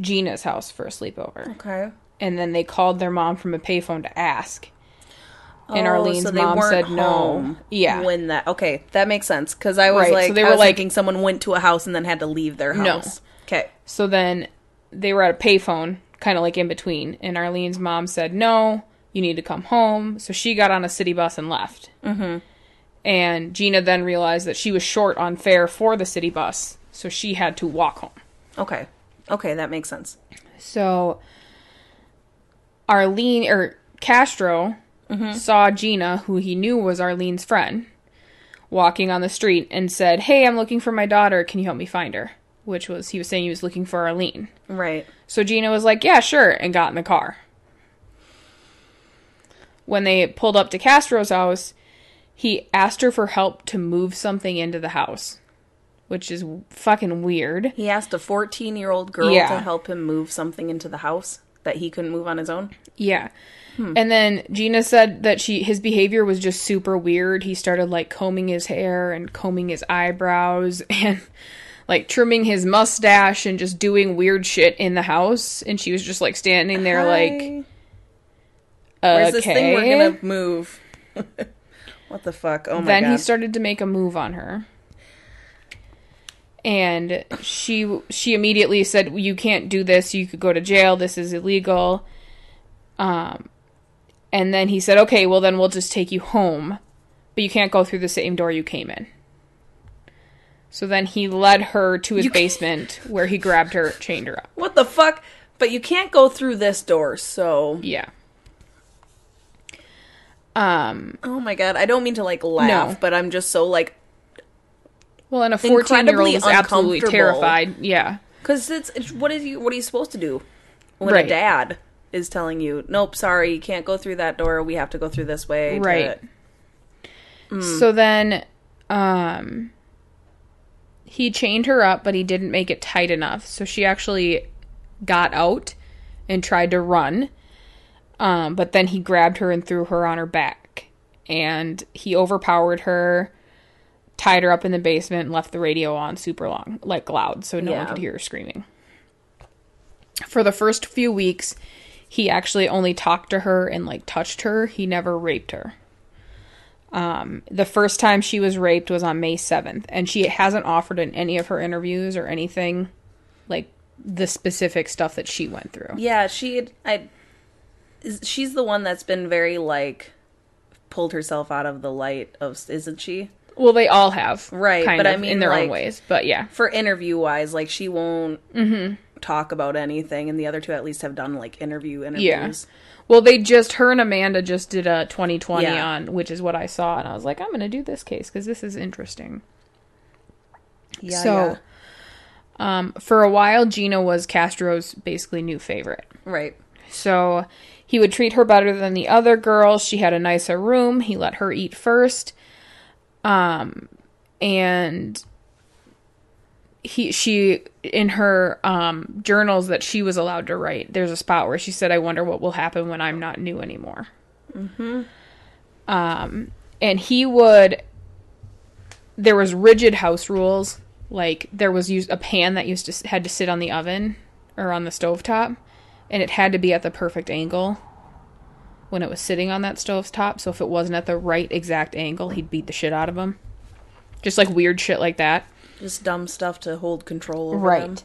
Gina's house for a sleepover. Okay. And then they called their mom from a payphone to ask. And Arlene's oh, so mom said no. Yeah. When that okay, that makes sense because I was right. like, so they I were was like, thinking someone went to a house and then had to leave their house. No. Okay. So then they were at a payphone, kind of like in between, and Arlene's mom said no, you need to come home. So she got on a city bus and left. Mm-hmm. And Gina then realized that she was short on fare for the city bus, so she had to walk home. Okay. Okay, that makes sense. So Arlene or Castro. Mm-hmm. Saw Gina, who he knew was Arlene's friend, walking on the street and said, hey, I'm looking for my daughter. Can you help me find her? Which was, he was saying he was looking for Arlene. Right. So Gina was like, yeah, sure, and got in the car. When they pulled up to Castro's house, he asked her for help to move something into the house, which is fucking weird. He asked a fourteen-year-old girl yeah. to help him move something into the house that he couldn't move on his own? Yeah. Hmm. And then Gina said that she his behavior was just super weird. He started, like, combing his hair and combing his eyebrows and, like, trimming his mustache and just doing weird shit in the house. And she was just, like, standing there, Hi. like, okay. Where's this thing we're gonna move? What the fuck? Oh, my then God. Then he started to make a move on her. And she she immediately said, you can't do this. You could go to jail. This is illegal. Um, and then he said, okay, well, then we'll just take you home. But you can't go through the same door you came in. So then he led her to his you basement can't... where he grabbed her, chained her up. What the fuck? But you can't go through this door, so... Yeah. Um. Oh, my God. I don't mean to, like, laugh, no. but I'm just so, like... Well, and a fourteen-year-old is absolutely terrified. Yeah, because it's, it's what is you what are you supposed to do when right. a dad is telling you, "Nope, sorry, you can't go through that door. We have to go through this way." Right. To... Mm. So then, um, he chained her up, but he didn't make it tight enough, so she actually got out and tried to run. Um, but then he grabbed her and threw her on her back, and he overpowered her. Tied her up in the basement and left the radio on super long, like loud, so no yeah. one could hear her screaming. For the first few weeks, he actually only talked to her and, like, touched her. He never raped her. Um, the first time she was raped was on May seventh, and she hasn't offered in any of her interviews or anything, like, the specific stuff that she went through. Yeah, she had... I, she's the one that's been very, like, pulled herself out of the light of, isn't she? Well, they all have. Right. Kind but of, I mean, in their like, own ways. But yeah. For interview wise, like, she won't mm-hmm. talk about anything. And the other two at least have done, like, interview interviews. Yeah. Well, they just, her and Amanda just did a twenty twenty yeah. on, which is what I saw. And I was like, I'm going to do this case because this is interesting. Yeah. So, yeah. Um, for a while, Gina was Castro's basically new favorite. Right. So, he would treat her better than the other girls. She had a nicer room. He let her eat first. Um, and he, she, in her, um, journals that she was allowed to write, there's a spot where she said, I wonder what will happen when I'm not new anymore. Mm-hmm. Um, and he would, there was rigid house rules. Like, there was used a pan that used to, had to sit on the oven or on the stovetop, and it had to be at the perfect angle when it was sitting on that stovetop. So if it wasn't at the right exact angle, he'd beat the shit out of him. Just like weird shit like that. Just dumb stuff to hold control over. Right.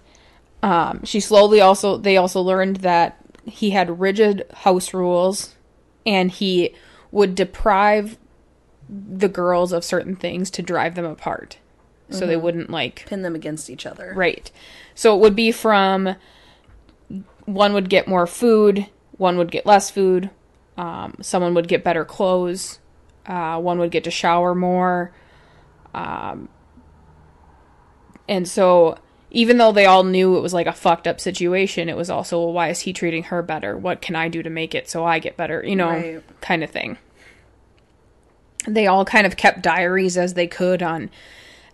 Um, she slowly also, they also learned that he had rigid house rules, and he would deprive the girls of certain things to drive them apart. Mm-hmm. So they wouldn't, like, pin them against each other. Right. So it would be from, one would get more food, one would get less food, um, someone would get better clothes, uh, one would get to shower more. Um, and so, even though they all knew it was like a fucked up situation, it was also, well, why is he treating her better? What can I do to make it so I get better? You know, right. kind of thing. They all kind of kept diaries as they could on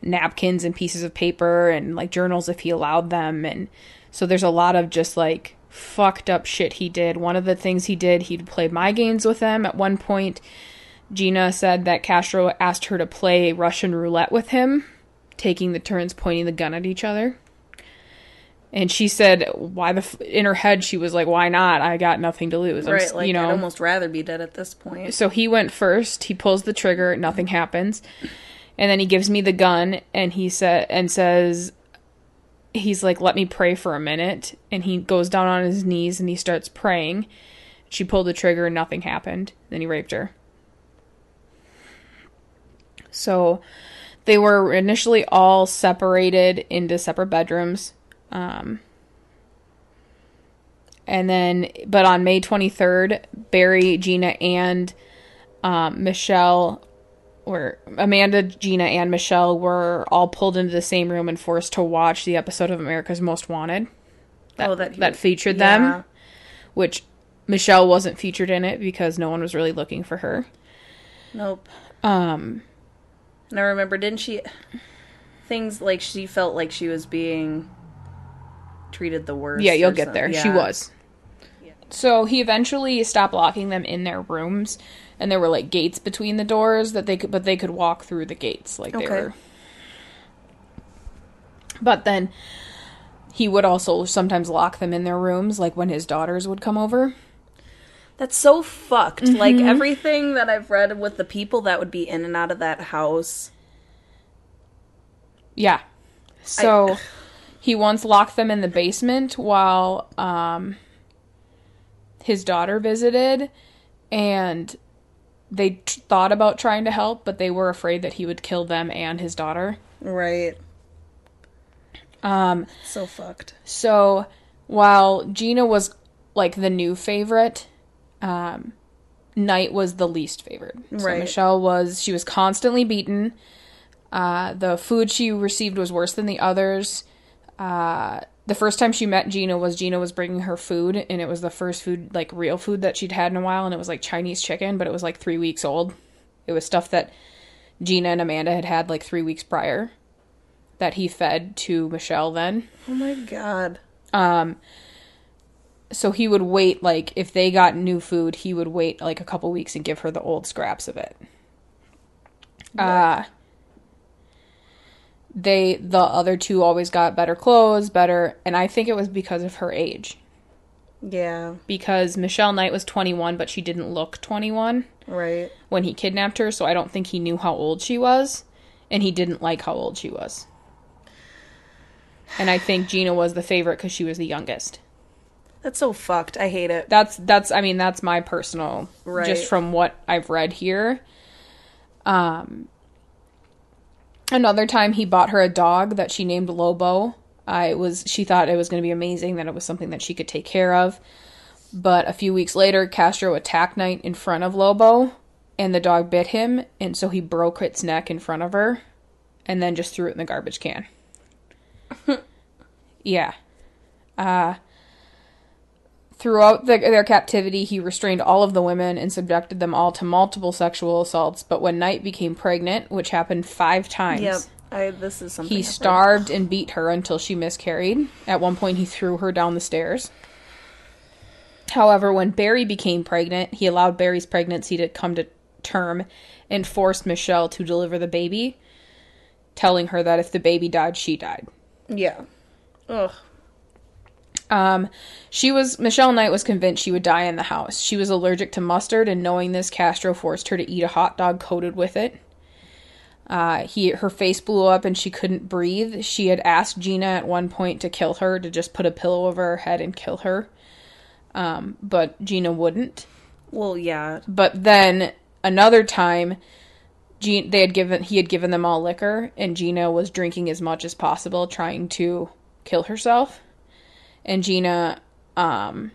napkins and pieces of paper and, like, journals if he allowed them. And so there's a lot of just, like, fucked up shit he did. One of the things he did, he'd play my games with them. At one point, Gina said that Castro asked her to play Russian roulette with him, taking the turns pointing the gun at each other. And she said, why the f-? In her head, she was like, why not? I got nothing to lose. Right, I'm, like, you know. I'd almost rather be dead at this point. So he went first. He pulls the trigger. Nothing happens. And then he gives me the gun, and he sa- and says... He's like, let me pray for a minute. And he goes down on his knees and he starts praying. She pulled the trigger and nothing happened. Then he raped her. So they were initially all separated into separate bedrooms. Um, and then, but on May twenty-third, Barry, Gina, and um, Michelle... where Amanda, Gina, and Michelle were all pulled into the same room and forced to watch the episode of America's Most Wanted that, oh, that, he, that featured yeah. them, which Michelle wasn't featured in it because no one was really looking for her. Nope. Um, and I remember, didn't she... Things like she felt like she was being treated the worst. Yeah, you'll get something. There. Yeah. She was. Yeah. So he eventually stopped locking them in their rooms. And there were, like, gates between the doors that they could, but they could walk through the gates. Like, okay. they were. But then he would also sometimes lock them in their rooms, like, when his daughters would come over. That's so fucked. Mm-hmm. Like, everything that I've read with the people that would be in and out of that house. Yeah. So I... he once locked them in the basement while um, his daughter visited, and... They t- thought about trying to help, but they were afraid that he would kill them and his daughter. Right. Um, so fucked. So, while Gina was, like, the new favorite, um, Knight was the least favorite. Right. So Michelle was, she was constantly beaten. Uh, the food she received was worse than the others. Uh, the first time she met Gina was Gina was bringing her food, and it was the first food, like, real food that she'd had in a while, and it was, like, Chinese chicken, but it was, like, three weeks old. It was stuff that Gina and Amanda had had, like, three weeks prior that he fed to Michelle then. Oh, my God. Um, so he would wait, like, if they got new food, he would wait, like, a couple weeks and give her the old scraps of it. Yeah. Uh... They, the other two always got better clothes, better, and I think it was because of her age. Yeah. Because Michelle Knight was twenty-one, but she didn't look twenty-one. Right. When he kidnapped her, so I don't think he knew how old she was, and he didn't like how old she was. And I think Gina was the favorite because she was the youngest. That's so fucked. I hate it. That's, that's, I mean, that's my personal, right. just from what I've read here. Um, another time he bought her a dog that she named Lobo. I was, she thought it was going to be amazing, that it was something that she could take care of. But a few weeks later, Castro attacked Knight in front of Lobo, and the dog bit him, and so he broke its neck in front of her, and then just threw it in the garbage can. Yeah. Uh, throughout the, their captivity, he restrained all of the women and subjected them all to multiple sexual assaults, but when Knight became pregnant, which happened five times... Yep. I, this is something he I've starved heard. And beat her until she miscarried. At one point, he threw her down the stairs. However, when Barry became pregnant, he allowed Barry's pregnancy to come to term and forced Michelle to deliver the baby, telling her that if the baby died, she died. Yeah. Ugh. Um, she was, Michelle Knight was convinced she would die in the house. She was allergic to mustard, and knowing this, Castro forced her to eat a hot dog coated with it. Uh, he, her face blew up and she couldn't breathe. She had asked Gina at one point to kill her, to just put a pillow over her head and kill her. Um, but Gina wouldn't. Well, yeah. But then another time, Gina, they had given, he had given them all liquor, and Gina was drinking as much as possible, trying to kill herself. And Gina, um,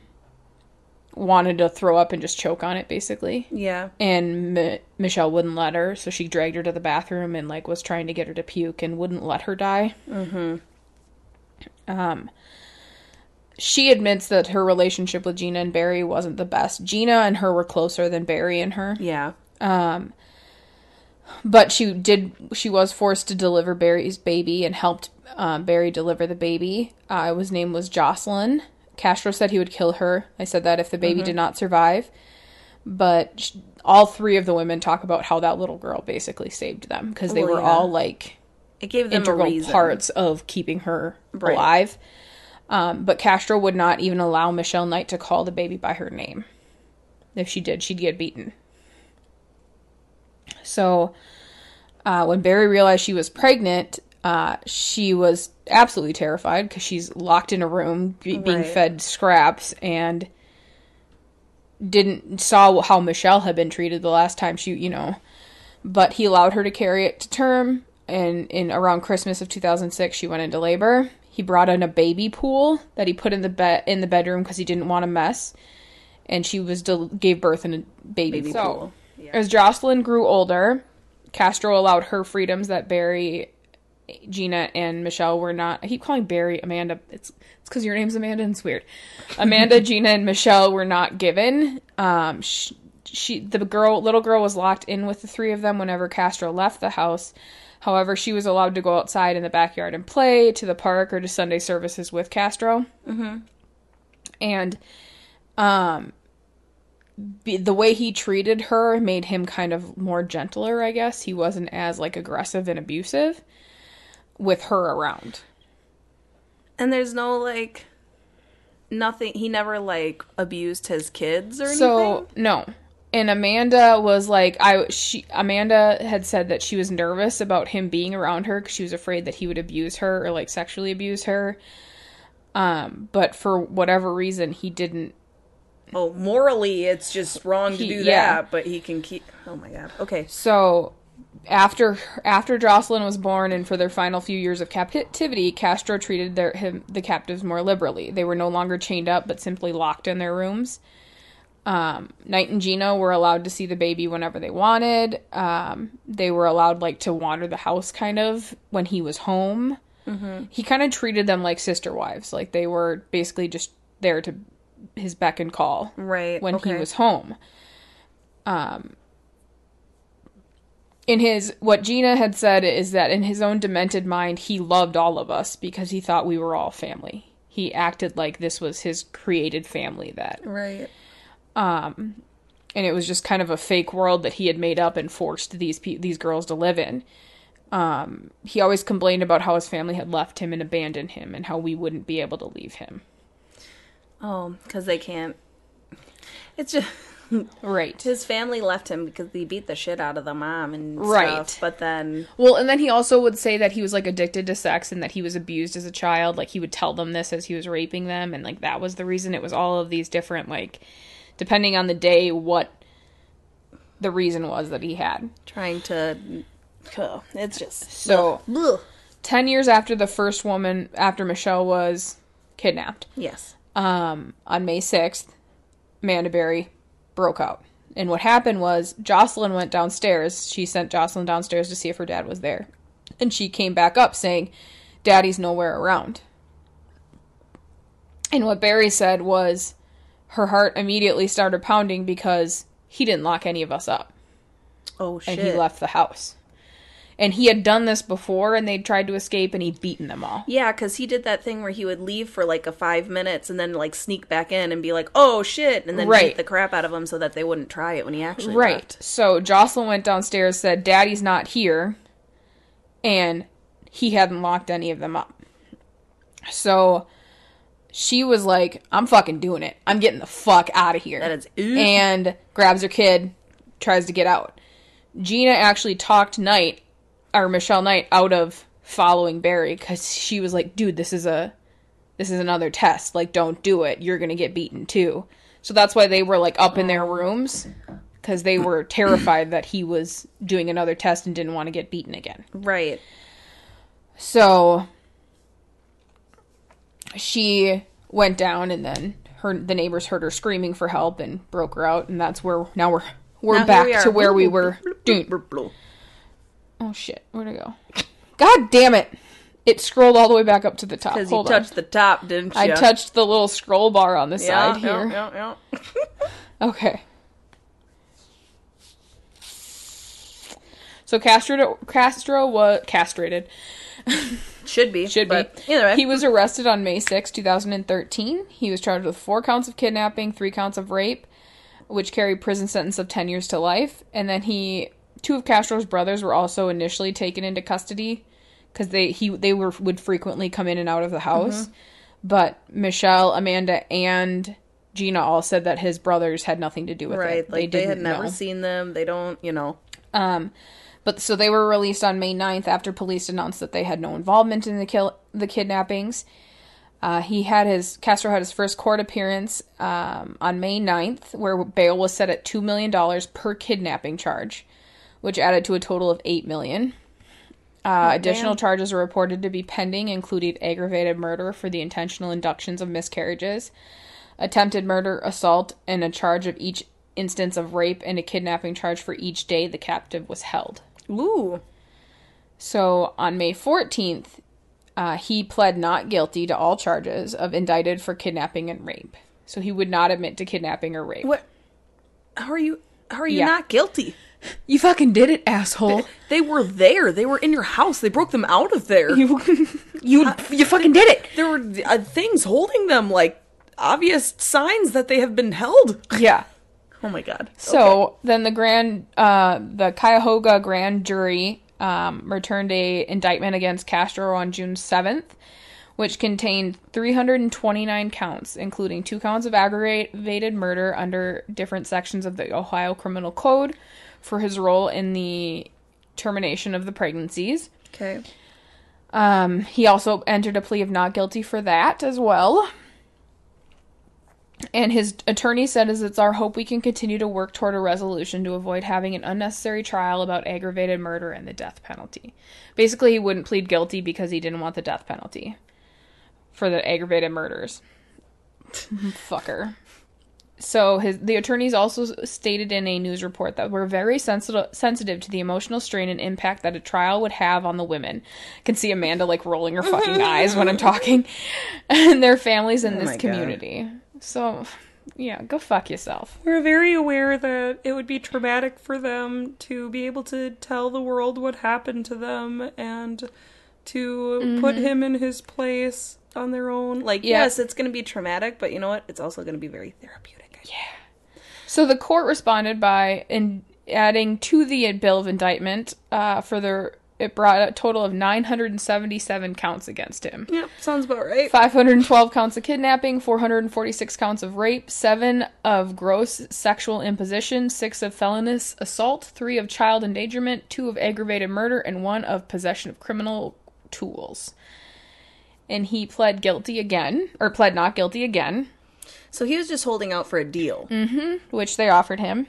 wanted to throw up and just choke on it, basically. Yeah. And M- Michelle wouldn't let her, so she dragged her to the bathroom and, like, was trying to get her to puke and wouldn't let her die. Mm-hmm. Um, she admits that her relationship with Gina and Barry wasn't the best. Gina and her were closer than Barry and her. Yeah. Um, but she did, she was forced to deliver Barry's baby and helped um, Barry deliver the baby. Uh, his name was Jocelyn. Castro said he would kill her. I said that if the baby mm-hmm. did not survive. But she, all three of the women talk about how that little girl basically saved them, because they well, were yeah. all like it gave them integral parts of keeping her right. alive. Um, but Castro would not even allow Michelle Knight to call the baby by her name. If she did, she'd get beaten. So uh, when Barry realized she was pregnant, uh, she was absolutely terrified because she's locked in a room be- right. being fed scraps, and didn't saw how Michelle had been treated the last time she, you know, but he allowed her to carry it to term. And in around Christmas of two thousand six, she went into labor. He brought in a baby pool that he put in the bed in the bedroom because he didn't want a mess. And she was del- gave birth in a baby, baby pool. So, yeah. As Jocelyn grew older, Castro allowed her freedoms that Barry, Gina, and Michelle were not. I keep calling Barry Amanda. It's it's because your name's Amanda and it's weird. Amanda, Gina, and Michelle were not given. Um, she, she the girl, little girl was locked in with the three of them whenever Castro left the house. However, she was allowed to go outside in the backyard and play, to the park, or to Sunday services with Castro. Mm-hmm. And um, be, the way he treated her made him kind of more gentler, I guess. He wasn't as like aggressive and abusive with her around. And there's no, like, nothing, he never, like, abused his kids or anything? So, no. And Amanda was, like, I, she, Amanda had said that she was nervous about him being around her because she was afraid that he would abuse her or, like, sexually abuse her. Um, but for whatever reason, he didn't. Oh, morally, it's just wrong he, to do yeah. that, but he can keep, oh my god. Okay. So, After after Jocelyn was born and for their final few years of captivity, Castro treated their, him, the captives more liberally. They were no longer chained up, but simply locked in their rooms. Um, Knight and Gina were allowed to see the baby whenever they wanted. Um, they were allowed, like, to wander the house, kind of, when he was home. Mm-hmm. He kind of treated them like sister wives. Like, they were basically just there to his beck and call. Right. When okay. he was home. Um... In his, what Gina had said is that in his own demented mind, he loved all of us because he thought we were all family. He acted like this was his created family that. Right. Um, and it was just kind of a fake world that he had made up and forced these pe- these girls to live in. Um, he always complained about how his family had left him and abandoned him and how we wouldn't be able to leave him. Oh, because they can't. It's just... Right. His family left him because he beat the shit out of the mom and right. stuff. But then... Well, and then he also would say that he was, like, addicted to sex and that he was abused as a child. Like, he would tell them this as he was raping them. And, like, that was the reason. It was all of these different, like, depending on the day, what the reason was that he had. Trying to... It's just... So, ugh. ten years after the first woman, after Michelle was kidnapped. Yes. Um, on May sixth, Amanda Berry broke out. And what happened was Jocelyn went downstairs. She sent Jocelyn downstairs to see if her dad was there. And she came back up saying, Daddy's nowhere around. And what Barry said was her heart immediately started pounding because he didn't lock any of us up. Oh, shit. And he left the house. And he had done this before, and they'd tried to escape, and he'd beaten them all. Yeah, because he did that thing where he would leave for, like, a five minutes and then, like, sneak back in and be like, oh, shit, and then right. beat the crap out of them so that they wouldn't try it when he actually right. left. So Jocelyn went downstairs, said, Daddy's not here, and he hadn't locked any of them up. So she was like, I'm fucking doing it. I'm getting the fuck out of here. That is ooh. And grabs her kid, tries to get out. Gina actually talked Knight... or Michelle Knight out of following Barry because she was like, dude, this is a, this is another test. Like, don't do it. You're going to get beaten too. So that's why they were like up in their rooms because they were terrified that he was doing another test and didn't want to get beaten again. Right. So she went down and then her, the neighbors heard her screaming for help and broke her out. And that's where now we're, we're now back we to where we were doing. Oh, shit. Where'd it go? God damn it. It scrolled all the way back up to the top. Because you touched on. The top, didn't you? I touched the little scroll bar on the yeah, side yeah, here. Yeah, yeah. Okay. So Castro, Castro was castrated. Should be. Should be. Either way. He was arrested on May sixth, twenty thirteen. He was charged with four counts of kidnapping, three counts of rape, which carried prison sentence of ten years to life. And then he... Two of Castro's brothers were also initially taken into custody because they he they were would frequently come in and out of the house. Mm-hmm. But Michelle, Amanda, and Gina all said that his brothers had nothing to do with right. it. Right, like they, they didn't had never know. Seen them. They don't, you know. Um, but so they were released on May ninth after police announced that they had no involvement in the kill the kidnappings. Uh, he had his Castro had his first court appearance um, on May ninth, where bail was set at two million dollars per kidnapping charge, which added to a total of eight million dollars. Uh, oh, additional damn. Charges are reported to be pending, including aggravated murder for the intentional inductions of miscarriages, attempted murder, assault, and a charge of each instance of rape, and a kidnapping charge for each day the captive was held. Ooh. So, on May fourteenth, uh, he pled not guilty to all charges of indicted for kidnapping and rape. So, he would not admit to kidnapping or rape. What? How are you, how are you yeah. not guilty? You fucking did it, asshole. They, they were there. They were in your house. They broke them out of there. You you, uh, you fucking did it. There were uh, things holding them, like obvious signs that they have been held. Yeah. Oh, my God. So okay. then the grand, uh, the Cuyahoga Grand Jury um, returned a indictment against Castro on June seventh, which contained three hundred twenty-nine counts, including two counts of aggravated murder under different sections of the Ohio Criminal Code, for his role in the termination of the pregnancies. Okay. Um, he also entered a plea of not guilty for that as well. And his attorney said, "As it's our hope we can continue to work toward a resolution to avoid having an unnecessary trial about aggravated murder and the death penalty." Basically, he wouldn't plead guilty because he didn't want the death penalty for the aggravated murders. Fucker. So his, the attorneys also stated in a news report that we're very sensitive sensitive to the emotional strain and impact that a trial would have on the women. I can see Amanda, like, rolling her fucking eyes when I'm talking. And their families in oh this community. God. So, yeah, go fuck yourself. We're very aware that it would be traumatic for them to be able to tell the world what happened to them and to mm-hmm. put him in his place on their own. Like, yeah. yes, it's going to be traumatic, but you know what? It's also going to be very therapeutic. Yeah. So the court responded by in adding to the bill of indictment uh, for the it brought a total of nine hundred seventy-seven counts against him. Yep, sounds about right. five hundred twelve counts of kidnapping, four hundred forty-six counts of rape, seven of gross sexual imposition, six of felonious assault, three of child endangerment, two of aggravated murder, and one of possession of criminal tools. And he pled guilty again, or pled not guilty again. So he was just holding out for a deal. Mm-hmm, which they offered him.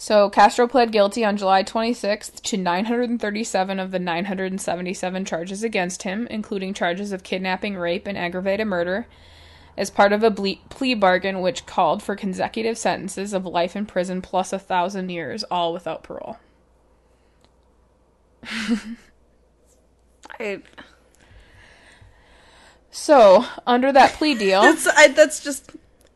So, Castro pled guilty on July twenty-sixth to nine hundred thirty-seven of the nine hundred seventy-seven charges against him, including charges of kidnapping, rape, and aggravated murder, as part of a ble- plea bargain which called for consecutive sentences of life in prison plus a thousand years, all without parole. I... So, under that plea deal... that's, I, that's just...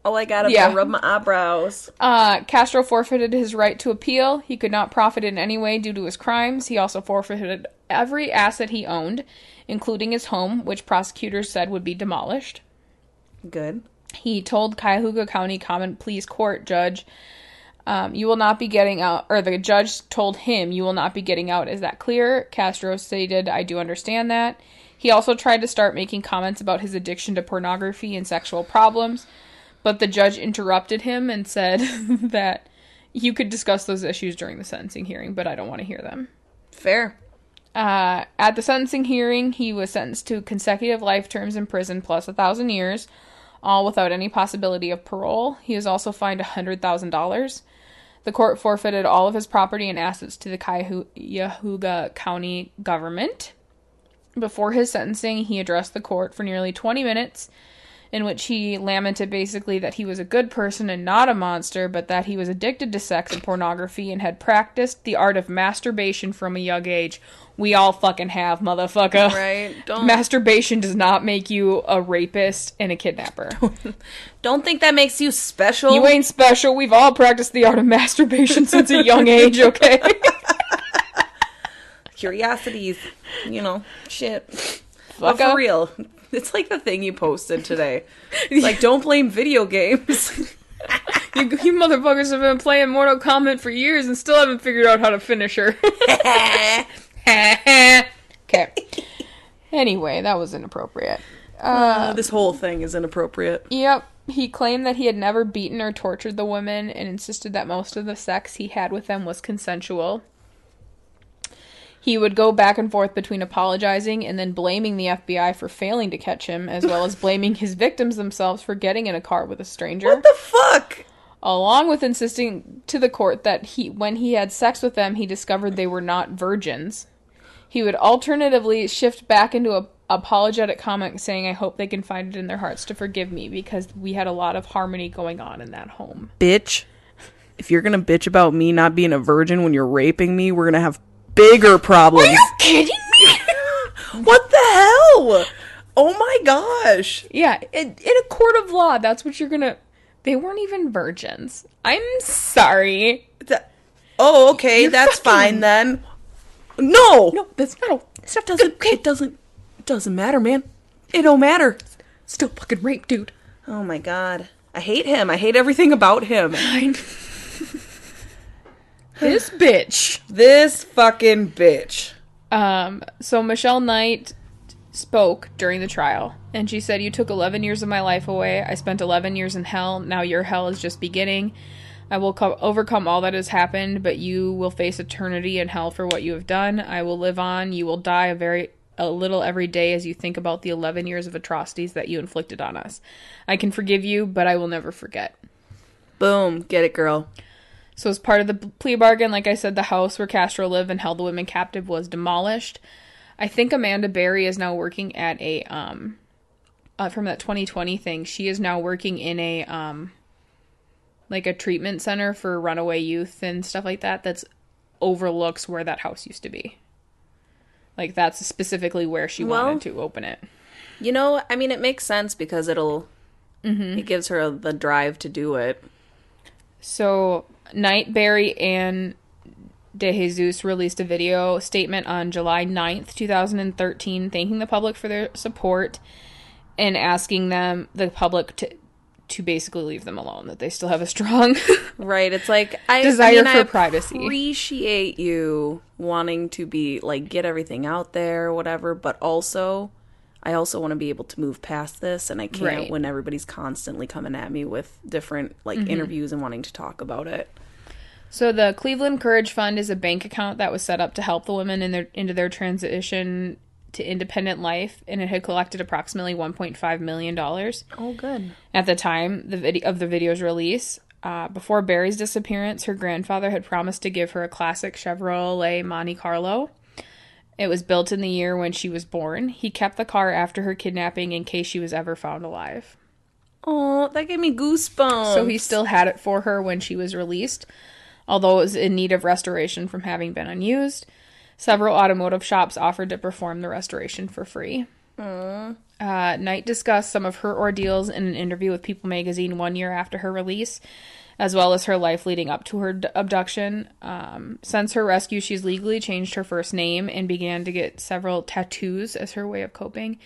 all I got to yeah. rub my eyebrows. Uh, Castro forfeited his right to appeal. He could not profit in any way due to his crimes. He also forfeited every asset he owned, including his home, which prosecutors said would be demolished. Good. He told Cuyahoga County Common Pleas Court judge, um, you will not be getting out, or the judge told him, you will not be getting out. Is that clear? Castro stated, I do understand that. He also tried to start making comments about his addiction to pornography and sexual problems. But the judge interrupted him and said that you could discuss those issues during the sentencing hearing, but I don't want to hear them. Fair. Uh, at the sentencing hearing, he was sentenced to consecutive life terms in prison plus a thousand years, all without any possibility of parole. He was also fined one hundred thousand dollars. The court forfeited all of his property and assets to the Cuyahoga County government. Before his sentencing, he addressed the court for nearly twenty minutes, in which he lamented basically that he was a good person and not a monster, but that he was addicted to sex and pornography and had practiced the art of masturbation from a young age. We all fucking have, motherfucker. Right? Don't. Masturbation does not make you a rapist and a kidnapper. Don't, don't think that makes you special. You ain't special. We've all practiced the art of masturbation since a young age, okay? Curiosities. You know, shit. Fuck for real. It's like the thing you posted today. It's like, don't blame video games. you, you motherfuckers have been playing Mortal Kombat for years and still haven't figured out how to finish her. Okay. Anyway, that was inappropriate. Uh, uh, this whole thing is inappropriate. Yep. He claimed that he had never beaten or tortured the women and insisted that most of the sex he had with them was consensual. He would go back and forth between apologizing and then blaming the F B I for failing to catch him, as well as blaming his victims themselves for getting in a car with a stranger. What the fuck? Along with insisting to the court that he, when he had sex with them, he discovered they were not virgins. He would alternatively shift back into a apologetic comment saying, I hope they can find it in their hearts to forgive me, because we had a lot of harmony going on in that home. Bitch, if you're going to bitch about me not being a virgin when you're raping me, we're going to have bigger problems. Are you kidding me? What the hell? Oh my gosh. Yeah, in, in a court of law, that's what you're gonna... They weren't even virgins. I'm sorry. The... Oh, okay, you're that's fucking... fine then. No! No, that's not a... Stuff doesn't... Okay. It doesn't... It doesn't matter, man. It don't matter. Still fucking rape, dude. Oh my god. I hate him. I hate everything about him. I know. This bitch. This fucking bitch. Um, so Michelle Knight spoke during the trial, and she said, you took eleven years of my life away. I spent eleven years in hell. Now your hell is just beginning. I will co- overcome all that has happened, but you will face eternity in hell for what you have done. I will live on. You will die a very... a little every day as you think about the eleven years of atrocities that you inflicted on us. I can forgive you, but I will never forget. Boom. Get it, girl. So as part of the plea bargain, like I said, the house where Castro lived and held the women captive was demolished. I think Amanda Berry is now working at a, um, uh, from that twenty twenty thing, she is now working in a, um, like a treatment center for runaway youth and stuff like that that's overlooks where that house used to be. Like, that's specifically where she well, wanted to open it. You know, I mean, it makes sense because it'll, mm-hmm. it gives her the drive to do it. So... Knight, Berry, and DeJesus released a video statement on July ninth, twenty thirteen, thanking the public for their support and asking them, the public, to, to basically leave them alone, that they still have a strong right. It's like I desire I mean, for I privacy. I appreciate you wanting to be like get everything out there, or whatever, but also I also want to be able to move past this, and I can't right. when everybody's constantly coming at me with different like mm-hmm. interviews and wanting to talk about it. So the Cleveland Courage Fund is a bank account that was set up to help the women in their into their transition to independent life, and it had collected approximately one point five million dollars. Oh, good. At the time the video of the video's release. Uh, before Barry's disappearance, her grandfather had promised to give her a classic Chevrolet Monte Carlo. It was built in the year when she was born. He kept the car after her kidnapping in case she was ever found alive. Oh, that gave me goosebumps. So he still had it for her when she was released, although it was in need of restoration from having been unused. Several automotive shops offered to perform the restoration for free. Mm. Uh, Knight discussed some of her ordeals in an interview with People magazine one year after her release, as well as her life leading up to her d- abduction. Um, since her rescue, she's legally changed her first name and began to get several tattoos as her way of coping.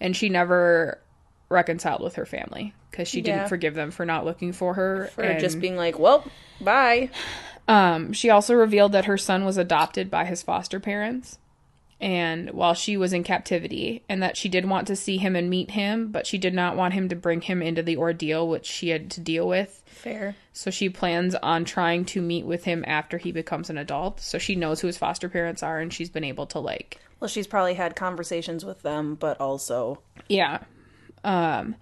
And she never reconciled with her family because she yeah. didn't forgive them for not looking for her. For and just being like, well, bye. Um, she also revealed that her son was adopted by his foster parents, and while she was in captivity, and that she did want to see him and meet him, but she did not want him to bring him into the ordeal which she had to deal with. Fair. So she plans on trying to meet with him after he becomes an adult. So she knows who his foster parents are, and she's been able to like. Well, she's probably had conversations with them, but also. Yeah. Um,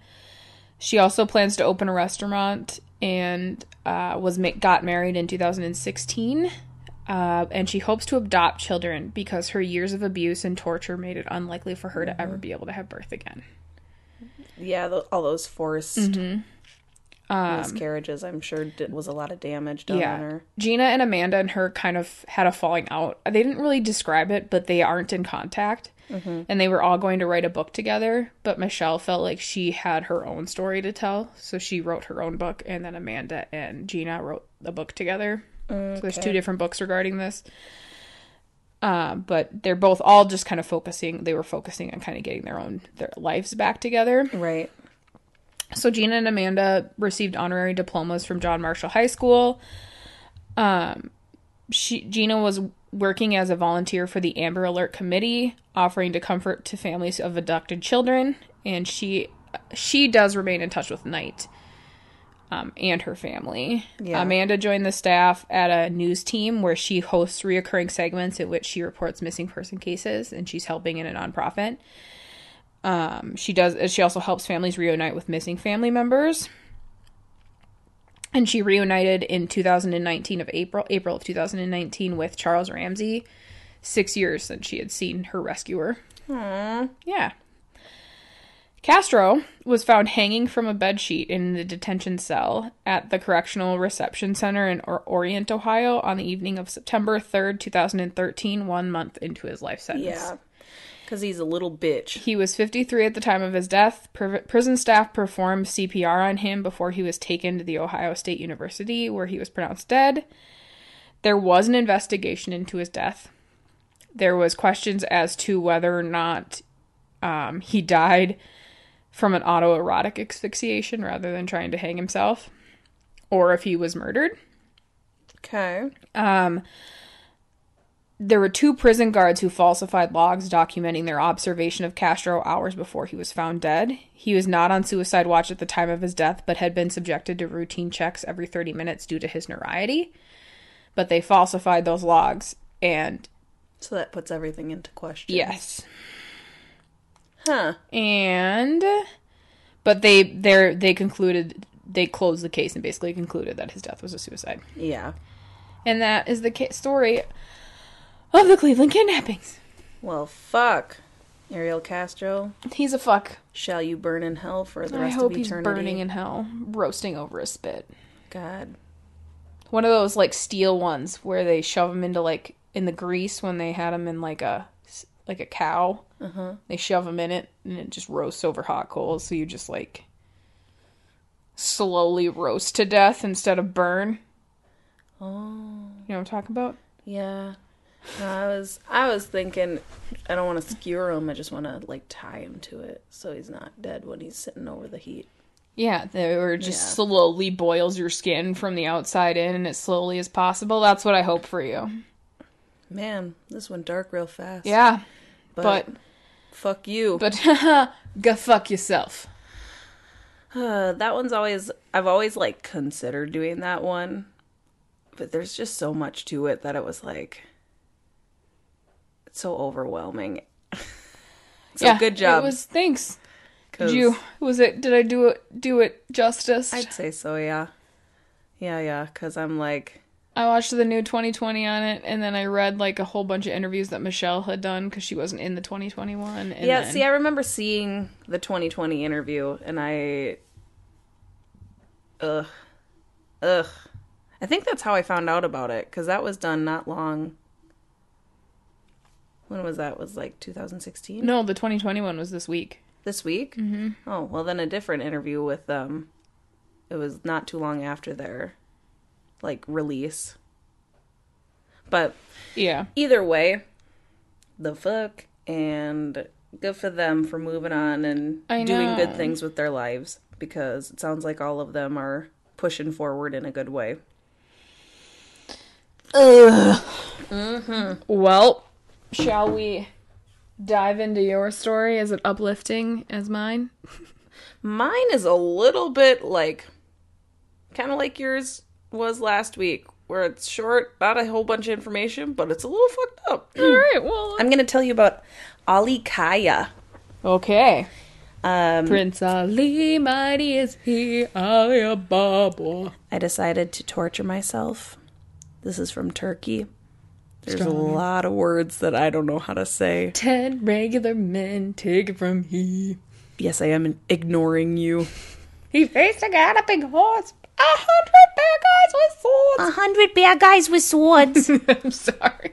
she also plans to open a restaurant. And uh, was ma- got married in two thousand sixteen, uh, and she hopes to adopt children because her years of abuse and torture made it unlikely for her mm-hmm. to ever be able to have birth again. Yeah, th- all those forced mm-hmm. um, miscarriages, I'm sure, did, was a lot of damage done yeah. on her. Gina and Amanda and her kind of had a falling out. They didn't really describe it, but they aren't in contact. Mm-hmm. And they were all going to write a book together, but Michelle felt like she had her own story to tell, so she wrote her own book, and then Amanda and Gina wrote the book together. Okay. So there's two different books regarding this. Uh, but they're both all just kind of focusing, they were focusing on kind of getting their own, their lives back together. Right. So Gina and Amanda received honorary diplomas from John Marshall High School. Um, she, Gina was working as a volunteer for the Amber Alert Committee, offering to comfort to families of abducted children, and she she does remain in touch with Knight um, and her family. Yeah. Amanda joined the staff at a news team where she hosts reoccurring segments in which she reports missing person cases, and she's helping in a nonprofit. Um, she does. She also helps families reunite with missing family members. And she reunited in two thousand nineteen of April, April of two thousand nineteen with Charles Ramsey, six years since she had seen her rescuer. Aww. Yeah. Castro was found hanging from a bedsheet in the detention cell at the Correctional Reception Center in or- Orient, Ohio on the evening of September third, twenty thirteen, one month into his life sentence. Yeah. Because he's a little bitch. He was fifty-three at the time of his death. Pri- prison staff performed C P R on him before he was taken to the Ohio State University, where he was pronounced dead. There was an investigation into his death. There was questions as to whether or not um, he died from an autoerotic asphyxiation rather than trying to hang himself, or if he was murdered. Okay. Um... There were two prison guards who falsified logs documenting their observation of Castro hours before he was found dead. He was not on suicide watch at the time of his death, but had been subjected to routine checks every thirty minutes due to his notoriety. But they falsified those logs, and... So that puts everything into question. Yes. Huh. And... But they they they concluded... They closed the case and basically concluded that his death was a suicide. Yeah. And that is the ca- story... of the Cleveland kidnappings. Well, fuck. Ariel Castro. He's a fuck. Shall you burn in hell for the rest of eternity? I hope he's burning in hell, roasting over a spit. God. One of those, like, steel ones where they shove him into, like, in the grease when they had him in, like, a like a cow. Uh-huh. They shove him in it, and it just roasts over hot coals, so you just, like, slowly roast to death instead of burn. Oh. You know what I'm talking about? Yeah. No, I was I was thinking I don't want to skewer him. I just want to like tie him to it so he's not dead when he's sitting over the heat. Yeah, or just yeah. slowly boils your skin from the outside in as slowly as possible. That's what I hope for you. Man, this went dark real fast. Yeah, but, but fuck you. But go fuck yourself. Uh, that one's always, I've always like considered doing that one, but there's just so much to it that it was like, it's so overwhelming. So yeah, good job. It was, thanks. Did you, was it, did I do it, do it justice? I'd say so, yeah. Yeah, yeah, because I'm like... I watched the new twenty twenty on it, and then I read, like, a whole bunch of interviews that Michelle had done, because she wasn't in the twenty twenty-one. And yeah, then... see, I remember seeing the twenty twenty interview, and I... Ugh. Ugh. I think that's how I found out about it, because that was done not long... When was that? Was, like, two thousand sixteen? No, the twenty twenty-one was this week. This week? Mm-hmm. Oh, well, then a different interview with them. It was not too long after their, like, release. But yeah, either way, the fuck, and good for them for moving on and I doing know. good things with their lives, because it sounds like all of them are pushing forward in a good way. Ugh. Mm-hmm. Well, shall we... dive into your story? Is it uplifting as mine? Mine is a little bit like, kind of like yours was last week, where it's short, not a whole bunch of information, but it's a little fucked up. All right, well... I'm going to tell you about Ali Kaya. Okay. Um, Prince Ali, mighty is he, Ali Ababa. I decided to torture myself. This is from Turkey. There's Strong. a lot of words that I don't know how to say. Ten regular men, take it from he. Yes, I am ignoring you. He faced a galloping horse. A hundred bear guys with swords. A hundred bear guys with swords. I'm sorry.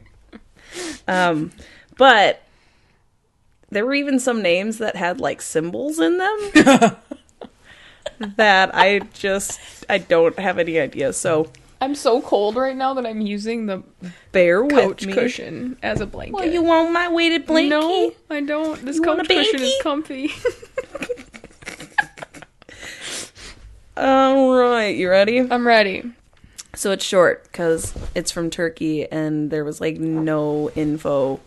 Um, but there were even some names that had, like, symbols in them that I just, I don't have any idea, so... I'm so cold right now that I'm using the Bear with couch me. cushion as a blanket. Well, you want my weighted blankie? No, I don't. This you couch cushion is comfy. All right, you ready? I'm ready. So it's short because it's from Turkey and there was like no info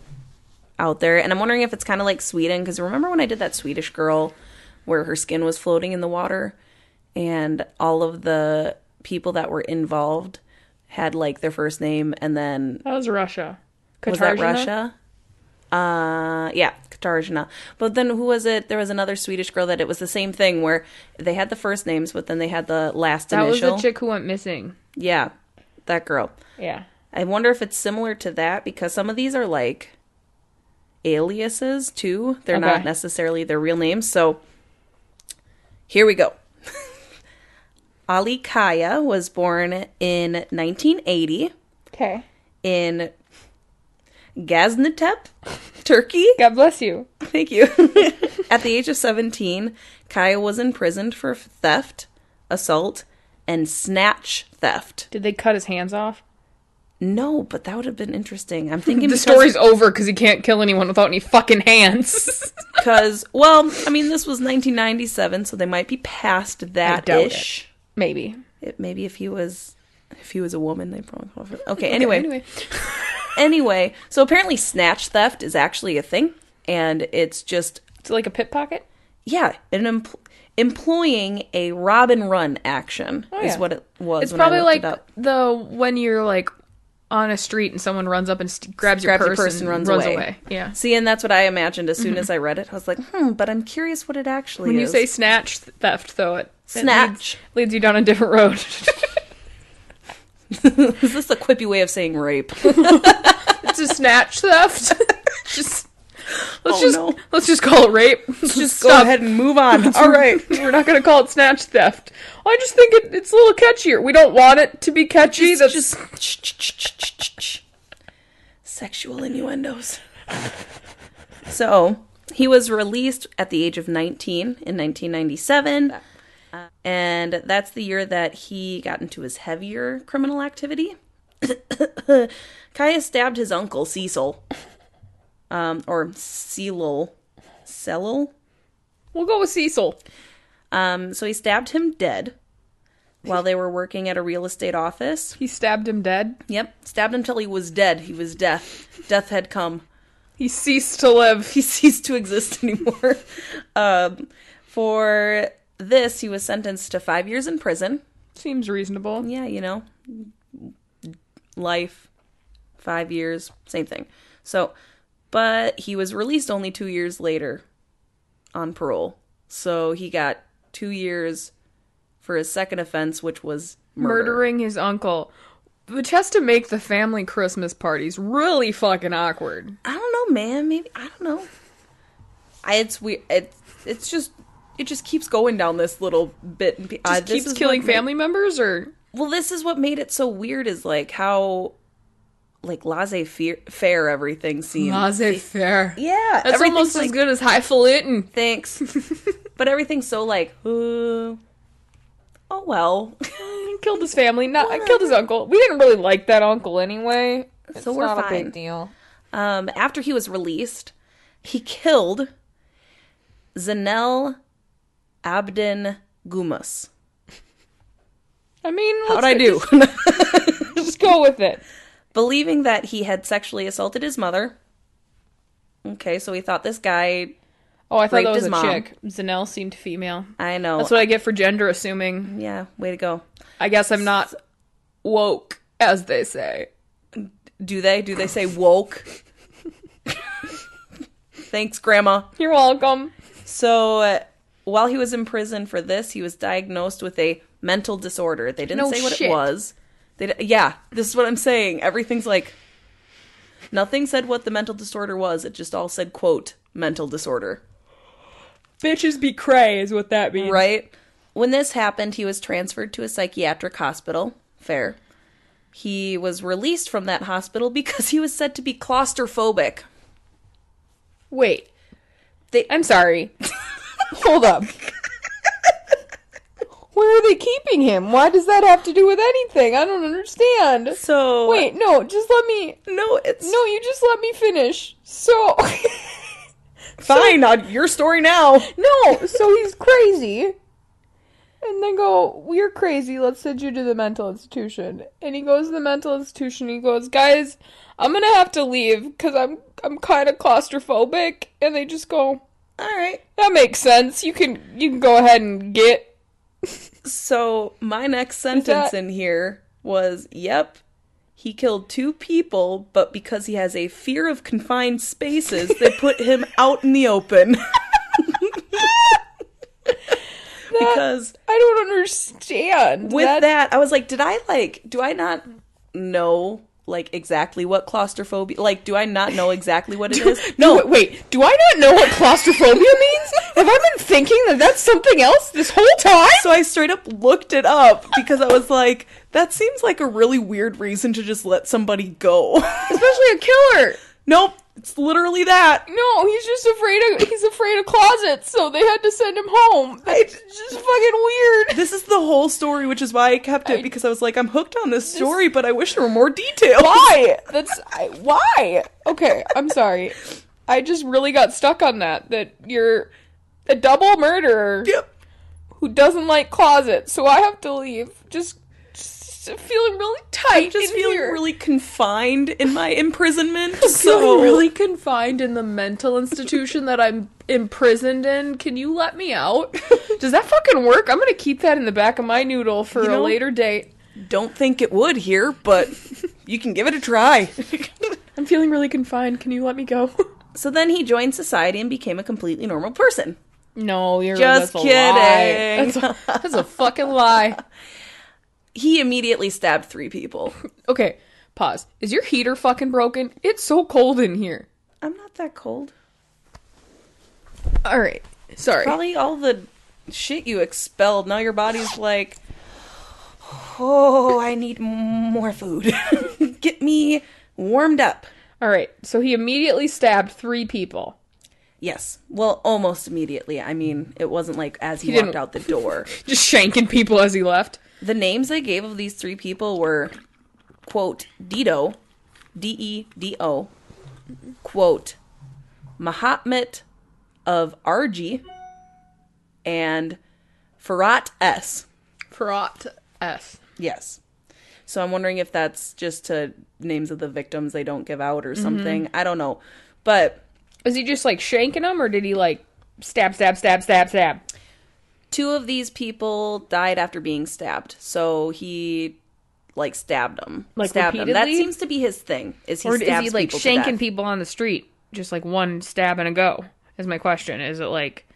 out there. And I'm wondering if it's kind of like Sweden, because remember when I did that Swedish girl where her skin was floating in the water and all of the... people that were involved had like their first name, and then that was Russia. Katarzyna? Was that Russia? Uh, yeah, Katarzyna. But then who was it? There was another Swedish girl that it was the same thing where they had the first names, but then they had the last that initial. That was the chick who went missing. Yeah, that girl. Yeah. I wonder if it's similar to that, because some of these are like aliases too. They're okay. not necessarily their real names. So here we go. Ali Kaya was born in nineteen eighty. Okay. In Gaziantep, Turkey. God bless you. Thank you. At the age of seventeen, Kaya was imprisoned for theft, assault, and snatch theft. Did they cut his hands off? No, but that would have been interesting. I'm thinking the story's over because he can't kill anyone without any fucking hands. Because, well, I mean, this was nineteen ninety-seven, so they might be past that-ish. Maybe. It, maybe if he was if he was a woman, they probably call for it. Okay, okay, anyway. Anyway. anyway, so apparently snatch theft is actually a thing, and it's just... It's like a pickpocket? Yeah, an empl- employing a rob and run action oh, yeah. is what it was it's when I looked it up. It's probably like the when you're like on a street and someone runs up and st- grabs, grabs your purse, your purse and, and runs, runs away. away. Yeah. See, and that's what I imagined as soon mm-hmm. as I read it. I was like, hmm, but I'm curious what it actually when is. When you say snatch theft, though, it... Snatch. Leads, leads you down a different road. Is this a quippy way of saying rape? It's a snatch theft. just let's oh, just no. let's just call it rape. Let's, let's just stop. Go ahead and move on. All right, we're not going to call it snatch theft. I just think it, it's a little catchier. We don't want it to be catchy. Just, That's just sexual innuendos. So he was released at the age of nineteen in nineteen ninety-seven. And that's the year that he got into his heavier criminal activity. Kaya stabbed his uncle, Cecil. Um, or Celil. Celil? We'll go with Cecil. Um, so he stabbed him dead while they were working at a real estate office. He stabbed him dead? Yep. Stabbed him till he was dead. He was death. Death had come. He ceased to live. He ceased to exist anymore. um, for this, he was sentenced to five years in prison. Seems reasonable. Yeah, you know. Life, five years, same thing. So, but he was released only two years later on parole. So he got two years for his second offense, which was murder. Murdering his uncle. Which has to make the family Christmas parties really fucking awkward. I don't know, man. Maybe, I don't know. I, it's weird. It, it's just, it just keeps going down this little bit. Just uh, this keeps killing family made, members or? Well, this is what made it so weird is like how... Like, laissez-faire everything seems. Laissez-faire. Yeah. That's almost like, as good as highfalutin. Thanks. But everything's so like, uh, oh, well. Killed his family. Not I killed his uncle. We didn't really like that uncle anyway. It's so we're not fine. A big deal. Um, after he was released, he killed Zanel Abdin Gumas. I mean, how'd I do? Just, just go with it. Believing that he had sexually assaulted his mother. Okay, so he thought this guy. Oh, I thought that was a mom. Chick. Zanel seemed female. I know. That's what I get for gender assuming. Yeah, way to go. I guess I'm not woke, as they say. Do they? Do they say woke? Thanks, Grandma. You're welcome. So, uh, while he was in prison for this, he was diagnosed with a mental disorder. They didn't no say what shit. It was. They, yeah, this is what I'm saying. Everything's like, nothing said what the mental disorder was. It just all said, quote, mental disorder. Bitches be cray is what that means. Right? When this happened, he was transferred to a psychiatric hospital. Fair. He was released from that hospital because he was said to be claustrophobic. Wait. They, I'm sorry. Hold up. Where are they keeping him? Why does that have to do with anything? I don't understand. So... Wait, no, just let me... No, it's... No, you just let me finish. So... Fine, so... your story now. No, so he's crazy. And then go, well, you're crazy, let's send you to the mental institution. And he goes to the mental institution, he goes, guys, I'm gonna have to leave, because I'm, I'm kind of claustrophobic. And they just go, alright, that makes sense. You can, you can go ahead and get... So, my next sentence that... in here was, yep, he killed two people, but because he has a fear of confined spaces, they put him out in the open. that, because... I don't understand. With that... that, I was like, did I, like, do I not know, like, exactly what claustrophobia, like, do I not know exactly what it do, is? No, do, wait, do I not know what claustrophobia means? Have I been thinking that that's something else this whole time? So I straight up looked it up because I was like, that seems like a really weird reason to just let somebody go. Especially a killer. Nope. It's literally that. No, he's just afraid of, he's afraid of closets, so they had to send him home. It's just fucking weird. This is the whole story, which is why I kept it, I, because I was like, I'm hooked on this story, this, but I wish there were more details. Why? That's, I, why? Okay, I'm sorry. I just really got stuck on that, that you're... a double murderer yep. who doesn't like closets, so I have to leave. Just, just feeling really tight. I'm just in feeling here. Really confined in my imprisonment. I'm so feeling really confined in the mental institution that I'm imprisoned in. Can you let me out? Does that fucking work? I'm gonna keep that in the back of my noodle for you know, a later date. Don't think it would here, but you can give it a try. I'm feeling really confined. Can you let me go? So then he joined society and became a completely normal person. No, you're just that's kidding. A lie. That's, a, that's a fucking lie. He immediately stabbed three people. Okay, pause. Is your heater fucking broken? It's so cold in here. I'm not that cold. All right, sorry. It's probably all the shit you expelled. Now your body's like, oh, I need more food. Get me warmed up. All right, so he immediately stabbed three people. Yes. Well, almost immediately. I mean, it wasn't like as he, he walked out the door. Just shanking people as he left. The names they gave of these three people were, quote, Dido, D E D O, quote, Mahatmet of Argy, and Farhat S. Farhat S. Yes. So I'm wondering if that's just to names of the victims they don't give out or something. Mm-hmm. I don't know. But... is he just, like, shanking them, or did he, like, stab, stab, stab, stab, stab? Two of these people died after being stabbed. So he... like stabbed him, like stabbed him. That seems to be his thing. Is he or stabs is he like people shanking people on the street, just like one stab and a go? Is my question. Is it like?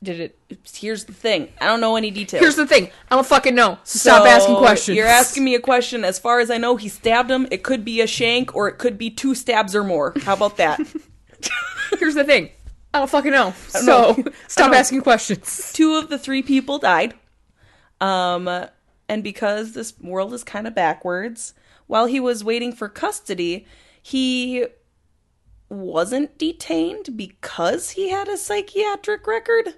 Did it? Here's the thing. I don't know any details. Here's the thing. I don't fucking know. So stop asking questions. You're asking me a question. As far as I know, he stabbed him. It could be a shank, or it could be two stabs or more. How about that? Here's the thing. I don't fucking know. Don't so know. Stop asking questions. Two of the three people died. Um. And because this world is kind of backwards, while he was waiting for custody, he wasn't detained because he had a psychiatric record?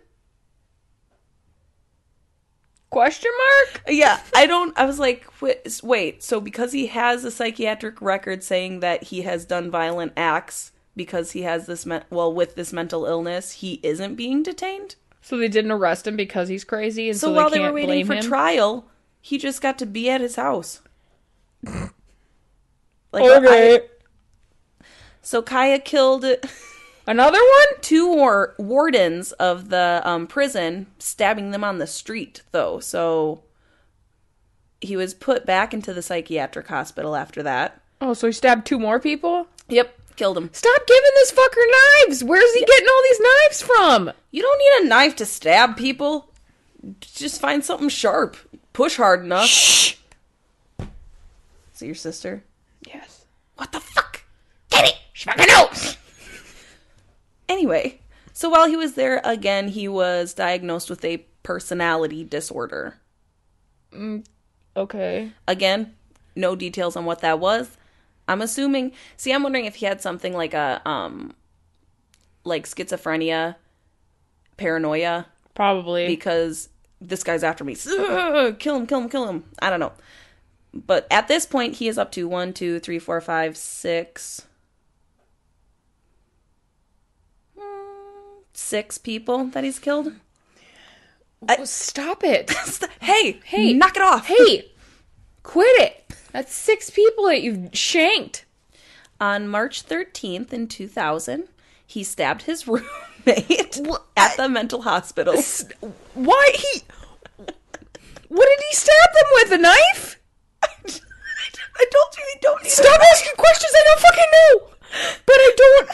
Question mark? Yeah, I don't, I was like, wait, wait, so because he has a psychiatric record saying that he has done violent acts because he has this, me- well, with this mental illness, he isn't being detained? So they didn't arrest him because he's crazy, and so, so they while can't they were waiting for him? Trial... he just got to be at his house. Like, okay. I, so Kaya killed... another one? Two war- wardens of the um, prison, stabbing them on the street, though. So he was put back into the psychiatric hospital after that. Oh, so he stabbed two more people? Yep. Killed him. Stop giving this fucker knives! Where's he getting all these knives from? You don't need a knife to stab people. Just find something sharp. Push hard enough. Shh. Is it your sister? Yes. What the fuck? Get it! She fucking knows! Anyway, so while he was there, again, he was diagnosed with a personality disorder. Mm, okay. Again, no details on what that was. I'm assuming... see, I'm wondering if he had something like a, um, like schizophrenia, paranoia. Probably. Because... this guy's after me. Ugh, kill him, kill him, kill him. I don't know. But at this point, he is up to one, two, three, four, five, six. Six people that he's killed. I, Stop it. St- hey, hey, knock it off. Hey, quit it. That's six people that you've shanked. On March thirteenth in two thousand, he stabbed his roommate what? at the mental hospital. Why he? What did he stab them with? A knife? I told you they don't. Need Stop asking questions. I don't fucking know. But I don't.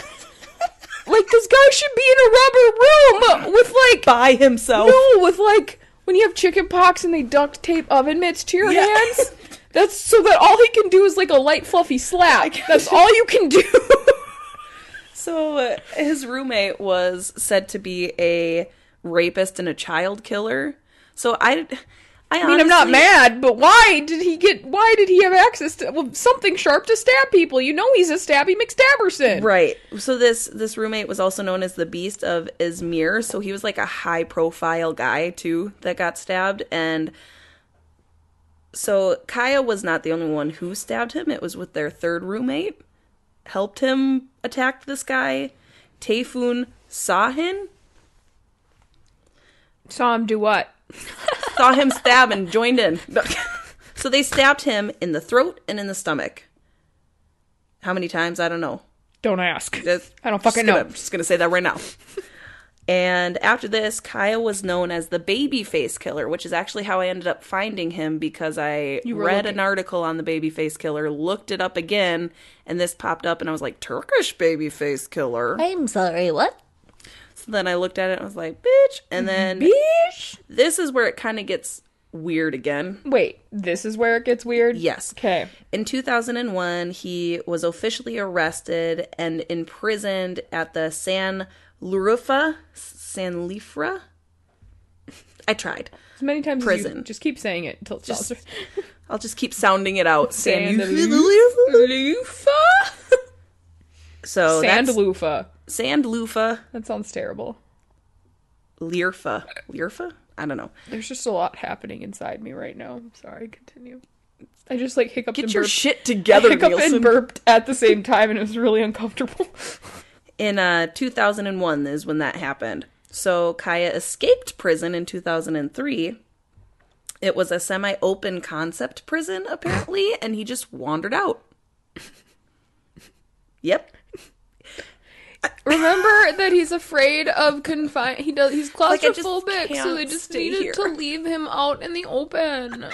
Like, this guy should be in a rubber room with like by himself. No, with like when you have chicken pox and they duct tape oven mitts to your yeah. hands. That's so that all he can do is like a light fluffy slap. That's all you can do. So uh, his roommate was said to be a rapist and a child killer. So I, I, I mean, honestly, I'm not mad, but why did he get? Why did he have access to well, something sharp to stab people? You know, he's a stabby McStabberson, right? So this this roommate was also known as the Beast of Izmir. So he was like a high profile guy too that got stabbed, and so Kaya was not the only one who stabbed him. It was with their third roommate. Helped him attack this guy. Tayfun Sahin. Saw him do what? Saw him stab and joined in. So they stabbed him in the throat and in the stomach. How many times? I don't know. Don't ask. Just, I don't fucking know. I'm just going to say that right now. And after this, Kaya was known as the Babyface Killer, which is actually how I ended up finding him because I read looking. an article on the Babyface Killer, looked it up again, and this popped up, and I was like, Turkish Babyface Killer. I'm sorry, what? So then I looked at it, and I was like, bitch. And then bitch. This is where it kind of gets weird again. Wait, this is where it gets weird? Yes. Okay. In two thousand one, he was officially arrested and imprisoned at the San... Lurufa, Sanlifra. I tried. As many times prison. As you just keep saying it until it's just, I'll just keep sounding it out. Sanlufa. So Sanlufa. Sanlufa. That sounds terrible. Lirfa. Lirfa? I don't know. There's just a lot happening inside me right now. I'm sorry. Continue. I just like hiccuped Get and burped. Get your shit together, I hiccuped Nielsen. And burped at the same time, and it was really uncomfortable. In uh, two thousand one is when that happened. So Kaya escaped prison in two thousand three. It was a semi-open concept prison, apparently, and he just wandered out. Yep. Remember that he's afraid of confine. He does. He's claustrophobic, like, so they just needed here. to leave him out in the open.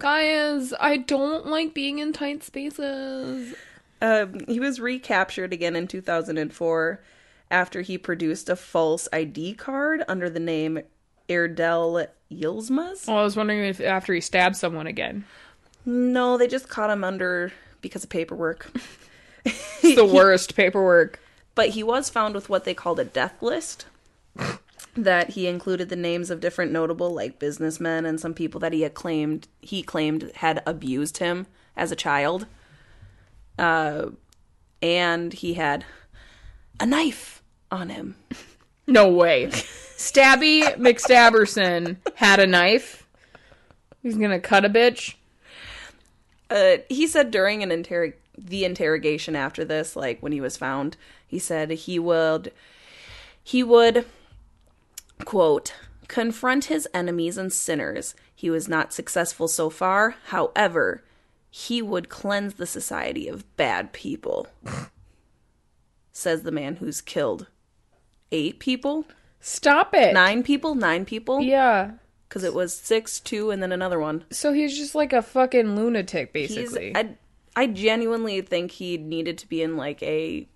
Guys, I don't like being in tight spaces. Um, he was recaptured again in two thousand four after he produced a false I D card under the name Erdell Yilmaz. Well, I was wondering if after he stabbed someone again. No, they just caught him under because of paperwork. It's the worst he, paperwork. But he was found with what they called a death list. That he included the names of different notable, like, businessmen and some people that he had claimed, he claimed had abused him as a child. Uh, and he had a knife on him. No way. Stabby McStabberson had a knife. He's gonna cut a bitch. Uh, he said during an interrog- the interrogation after this, like, when he was found, he said he would, he would, quote, confront his enemies and sinners. He was not successful so far. However, he would cleanse the society of bad people. Says the man who's killed eight people. Stop it. Nine people? Nine people? Yeah. Because it was six, two, and then another one. So he's just like a fucking lunatic, basically. He's, I, I genuinely think he needed to be in, like, a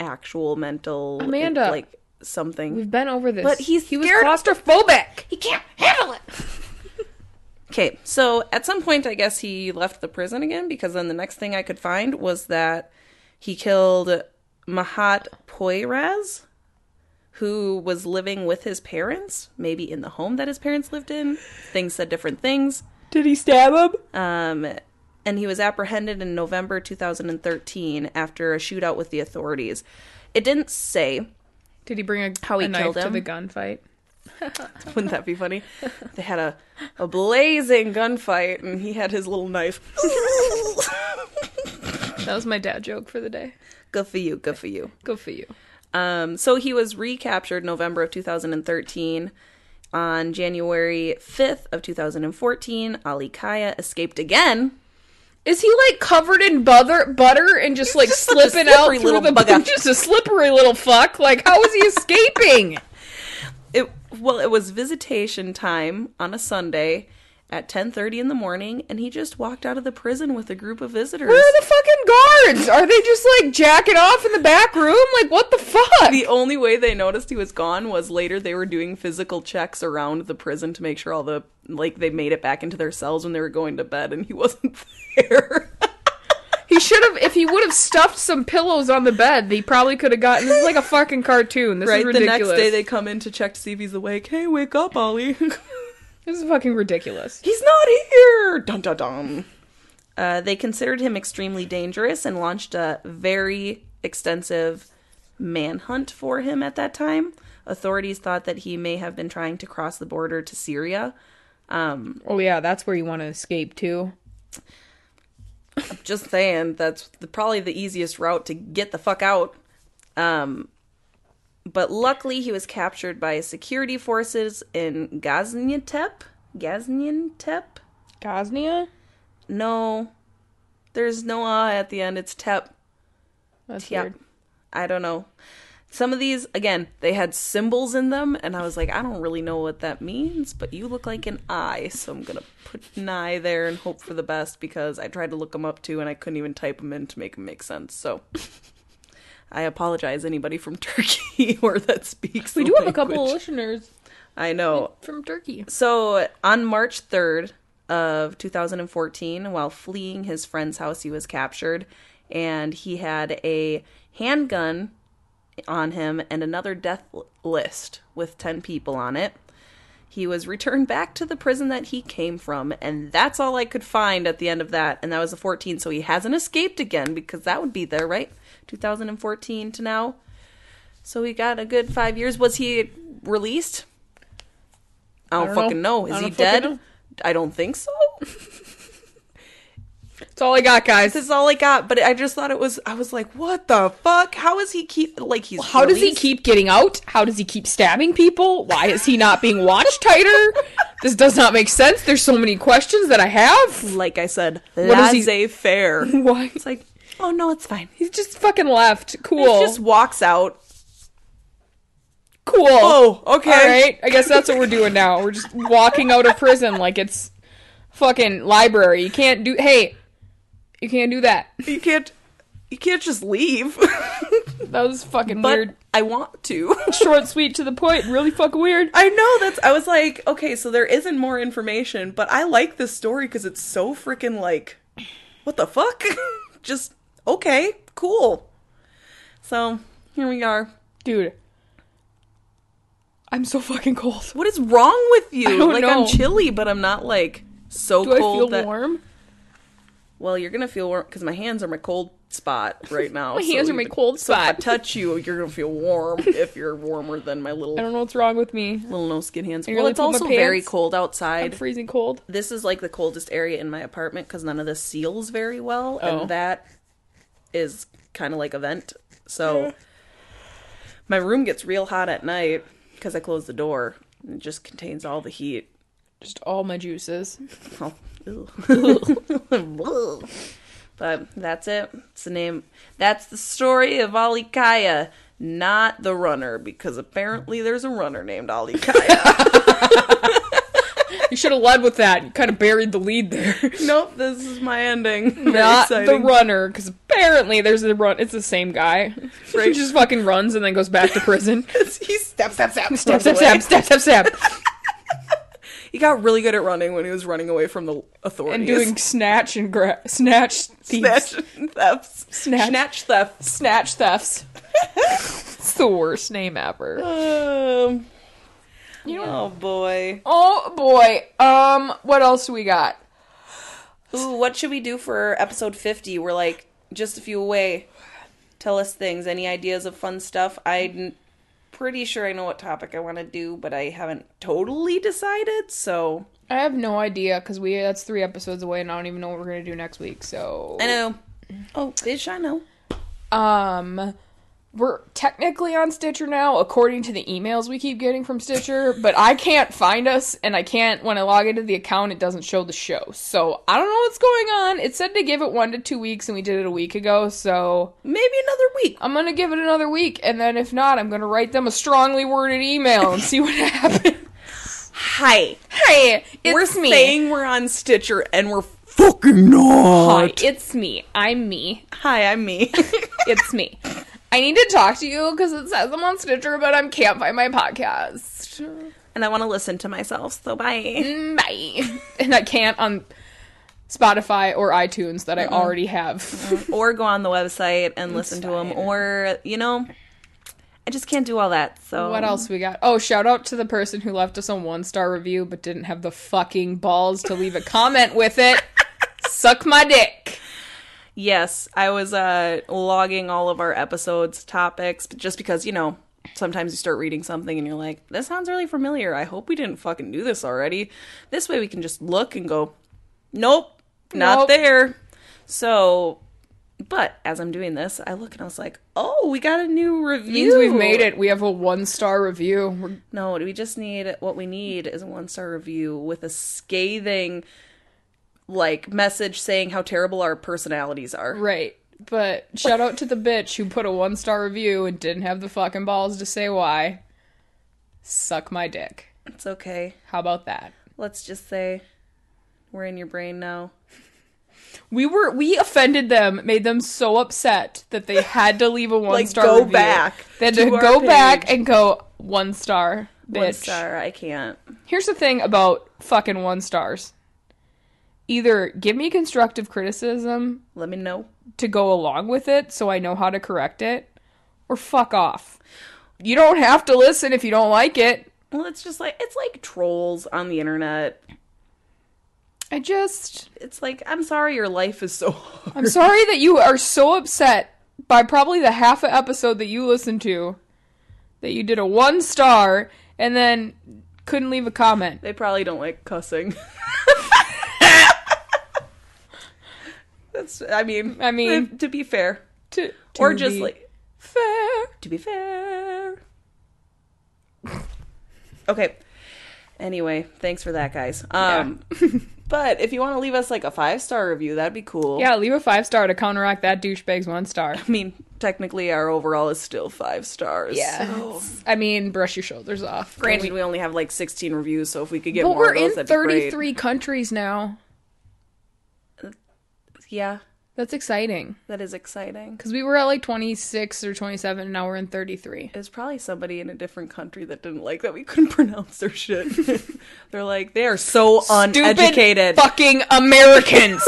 actual mental... Amanda. Like, something. We've been over this. But he's He was claustrophobic. He can't handle it. Okay, so at some point, I guess he left the prison again, because then the next thing I could find was that he killed Mahat Poyraz, who was living with his parents, maybe in the home that his parents lived in. Things said different things. Did he stab him? Um, and he was apprehended in November two thousand thirteen after a shootout with the authorities. It didn't say Did he bring a, how he a knife killed him. to the gunfight? Wouldn't that be funny? They had a, a blazing gunfight, and he had his little knife. That was my dad joke for the day. Good for you, good for you. Good for you. Um, so he was recaptured November of two thousand thirteen. On January fifth of two thousand fourteen, Ali Kaya escaped again. Is he, like, covered in butter, butter and just, He's like, just slipping out through the... Bug- just a slippery little fuck? Like, how is he escaping? It Well, it was visitation time on a Sunday at ten thirty in the morning, and he just walked out of the prison with a group of visitors. Where are the fucking guards? Are they just, like, jacking off in the back room? Like, what the fuck? The only way they noticed he was gone was later they were doing physical checks around the prison to make sure all the... Like, they made it back into their cells when they were going to bed, and he wasn't there. He should have... If he would have stuffed some pillows on the bed, he probably could have gotten... This is like a fucking cartoon. This right, is ridiculous. The next day they come in to check to see if he's awake. Hey, wake up, Ollie. This is fucking ridiculous. He's not here! Dun-dun-dun. Uh, they considered him extremely dangerous and launched a very extensive manhunt for him at that time. Authorities thought that he may have been trying to cross the border to Syria. Um, oh, yeah, that's where you want to escape to. I'm just saying, that's the, probably the easiest route to get the fuck out. Um... But luckily, he was captured by security forces in Gaziantep. Gaziantep? Gaznia? No. There's no ah at the end. It's tep. That's tep. Weird. I don't know. Some of these, again, they had symbols in them, and I was like, I don't really know what that means, but you look like an eye, so I'm going to put an eye there and hope for the best, because I tried to look them up, too, and I couldn't even type them in to make them make sense, so... I apologize, anybody from Turkey or that speaks the language. We do have a couple of listeners. I know. From Turkey. So on March third of two thousand fourteen, while fleeing his friend's house, he was captured. And he had a handgun on him and another death list with ten people on it. He was returned back to the prison that he came from. And that's all I could find at the end of that. And that was the fourteenth. So he hasn't escaped again, because that would be there, right? two thousand fourteen to now. So he got a good five years. Was he released? I don't, I don't fucking know. know. Is he dead? Know. I don't think so. It's all I got, guys. This is all I got. But I just thought it was, I was like, what the fuck? How is he keep, like, he's well, how released? Does he keep getting out? How does he keep stabbing people? Why is he not being watched tighter? This does not make sense. There's so many questions that I have. Like I said, laissez-faire. Why? It's like, oh, no, it's fine. He's just fucking left. Cool. He just walks out. Cool. Oh, okay. All right. I guess that's what we're doing now. We're just walking out of prison like it's fucking library. You can't do, hey, you can't do that. You can't, you can't just leave. That was fucking but weird. I want to. Short, sweet, to the point. Really fucking weird. I know. That's, I was like, okay, so there isn't more information, but I like this story because it's so freaking like, what the fuck? Just, okay, cool. So, here we are. Dude. I'm so fucking cold. What is wrong with you? I don't like know. I'm chilly, but I'm not like so Do cold. Do I feel that... warm? Well, you're gonna feel warm because my hands are my cold spot right now. my so hands are my cold so spot. If I touch you, you're gonna feel warm if you're warmer than my little. I don't know what's wrong with me. Little no skin hands. Well, it's also very cold outside. I'm freezing cold. This is like the coldest area in my apartment because none of this seals very well, oh. and that is kind of like a vent. So my room gets real hot at night. Because I closed the door, it just contains all the heat. Just all my juices. Oh, ew. But that's it. It's the name. That's the story of Ali Kaya, not the runner, because apparently there's a runner named Ali Kaya. You should have led with that. You kind of buried the lead there. Nope, this is my ending. Very Not exciting. The runner, because apparently there's a run. It's the same guy. Right. He just fucking runs and then goes back to prison. He step, step, step, step, step, step, step, step, step. He got really good at running when he was running away from the authorities and doing snatch and gra- snatch thieves. Snatch and thefts. Snatch, snatch thefts. Snatch thefts. It's the worst name ever. Um. You know, oh boy. Oh boy. Um, what else do we got? Ooh, what should we do for episode fifty? We're like just a few away. Tell us things. Any ideas of fun stuff? I'm pretty sure I know what topic I want to do, but I haven't totally decided, so. I have no idea, because we that's three episodes away, and I don't even know what we're going to do next week, so. I know. Oh, ish, I know. Um... We're technically on Stitcher now, according to the emails we keep getting from Stitcher, but I can't find us, and I can't, when I log into the account, it doesn't show the show. So, I don't know what's going on. It said to give it one to two weeks, and we did it a week ago, so... Maybe another week. I'm gonna give it another week, and then if not, I'm gonna write them a strongly worded email and see what happens. Hi. Hi, it's we're me. We're saying we're on Stitcher, and we're fucking not. Hi, it's me. I'm me. Hi, I'm me. It's me. I need to talk to you because it says I'm on Stitcher, but I can't find my podcast. And I want to listen to myself, so bye. Bye. And I can't on Spotify or iTunes that mm-hmm. I already have. Mm-hmm. Or go on the website and it's listen fine. To them. Or, you know, I just can't do all that, so. What else we got? Oh, shout out to the person who left us a one-star review but didn't have the fucking balls to leave a comment with it. Suck my dick. Yes, I was uh, logging all of our episodes, topics, just because, you know, sometimes you start reading something and you're like, this sounds really familiar. I hope we didn't fucking do this already. This way we can just look and go, nope, not nope. there. So, but as I'm doing this, I look and I was like, oh, we got a new review. It means we've made it. We have a one-star review. We're- no, we just need, what we need is a one-star review with a scathing like message saying how terrible our personalities are. Right. But shout out to the bitch who put a one-star review and didn't have the fucking balls to say why. Suck my dick. It's okay. How about that? Let's just say we're in your brain now. We were we offended them, made them so upset that they had to leave a one-star like, go review. Back. They had to, to go page. Back and go one star, bitch. One star, I can't. Here's the thing about fucking one stars. Either give me constructive criticism. Let me know. To go along with it so I know how to correct it. Or fuck off. You don't have to listen if you don't like it. Well, it's just like, it's like trolls on the internet. I just... It's like, I'm sorry your life is so hard. I'm sorry that you are so upset by probably the half an episode that you listened to. That you did a one star and then couldn't leave a comment. They probably don't like cussing. It's, I mean, I mean, to be fair. To, to or just like, fair. To be fair. Okay. Anyway, thanks for that, guys. Um, yeah. But if you want to leave us like a five-star review, that'd be cool. Yeah, leave a five-star to counteract that douchebag's one star. I mean, technically our overall is still five stars. Yeah. So. I mean, brush your shoulders off. Granted, we... we only have like sixteen reviews, so if we could get but more of those, that'd be great. But we're in thirty-three countries now. Uh, yeah. That's exciting. That is exciting. Because we were at like twenty-six or twenty-seven, and now we're in thirty-three. There's probably somebody in a different country that didn't like that we couldn't pronounce their shit. They're like, they are so uneducated. Stupid fucking Americans.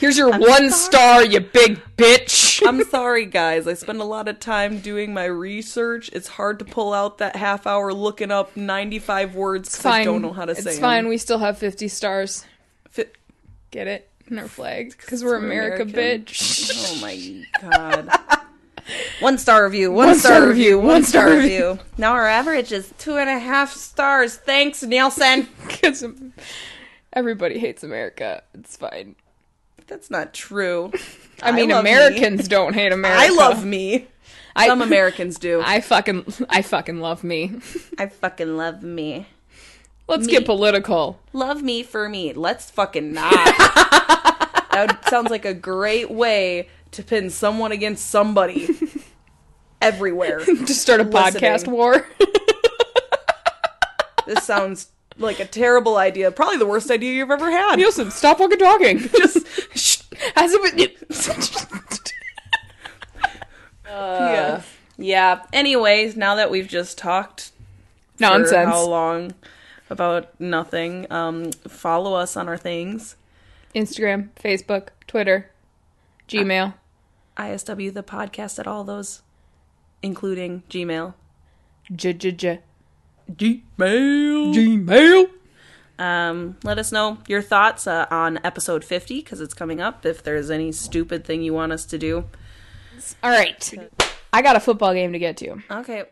Here's your I'm one sorry. star, you big bitch. I'm sorry, guys. I spend a lot of time doing my research. It's hard to pull out that half hour looking up ninety-five words because I don't know how to it's say it. It's fine. Them. We still have fifty stars. Fi- Get it? And our flag, because we're America, American. Bitch. Oh my god. One star review, one, one star, star review, one star review. review. Now our average is two and a half stars. Thanks, Nielsen. Because everybody hates America. It's fine. That's not true. I, I mean, Americans me. don't hate America. I love me. I, Some Americans do. I fucking, I fucking love me. I fucking love me. Let's me. get political. Love me for me. Let's fucking not. That would, sounds like a great way to pin someone against somebody. Everywhere. Just start a listening. podcast war. This sounds like a terrible idea. Probably the worst idea you've ever had. Nielsen, stop fucking talking. Just... Shh. Has it been... uh, yeah. Yeah. Anyways, now that we've just talked... Nonsense. For how long... about nothing. Um, follow us on our things. Instagram, Facebook, Twitter, Gmail. I- ISW the podcast at all those, including Gmail. J-j-j. Gmail. Gmail. Um, let us know your thoughts uh, on episode fifty, because it's coming up, if there's any stupid thing you want us to do. All right. I got a football game to get to. Okay.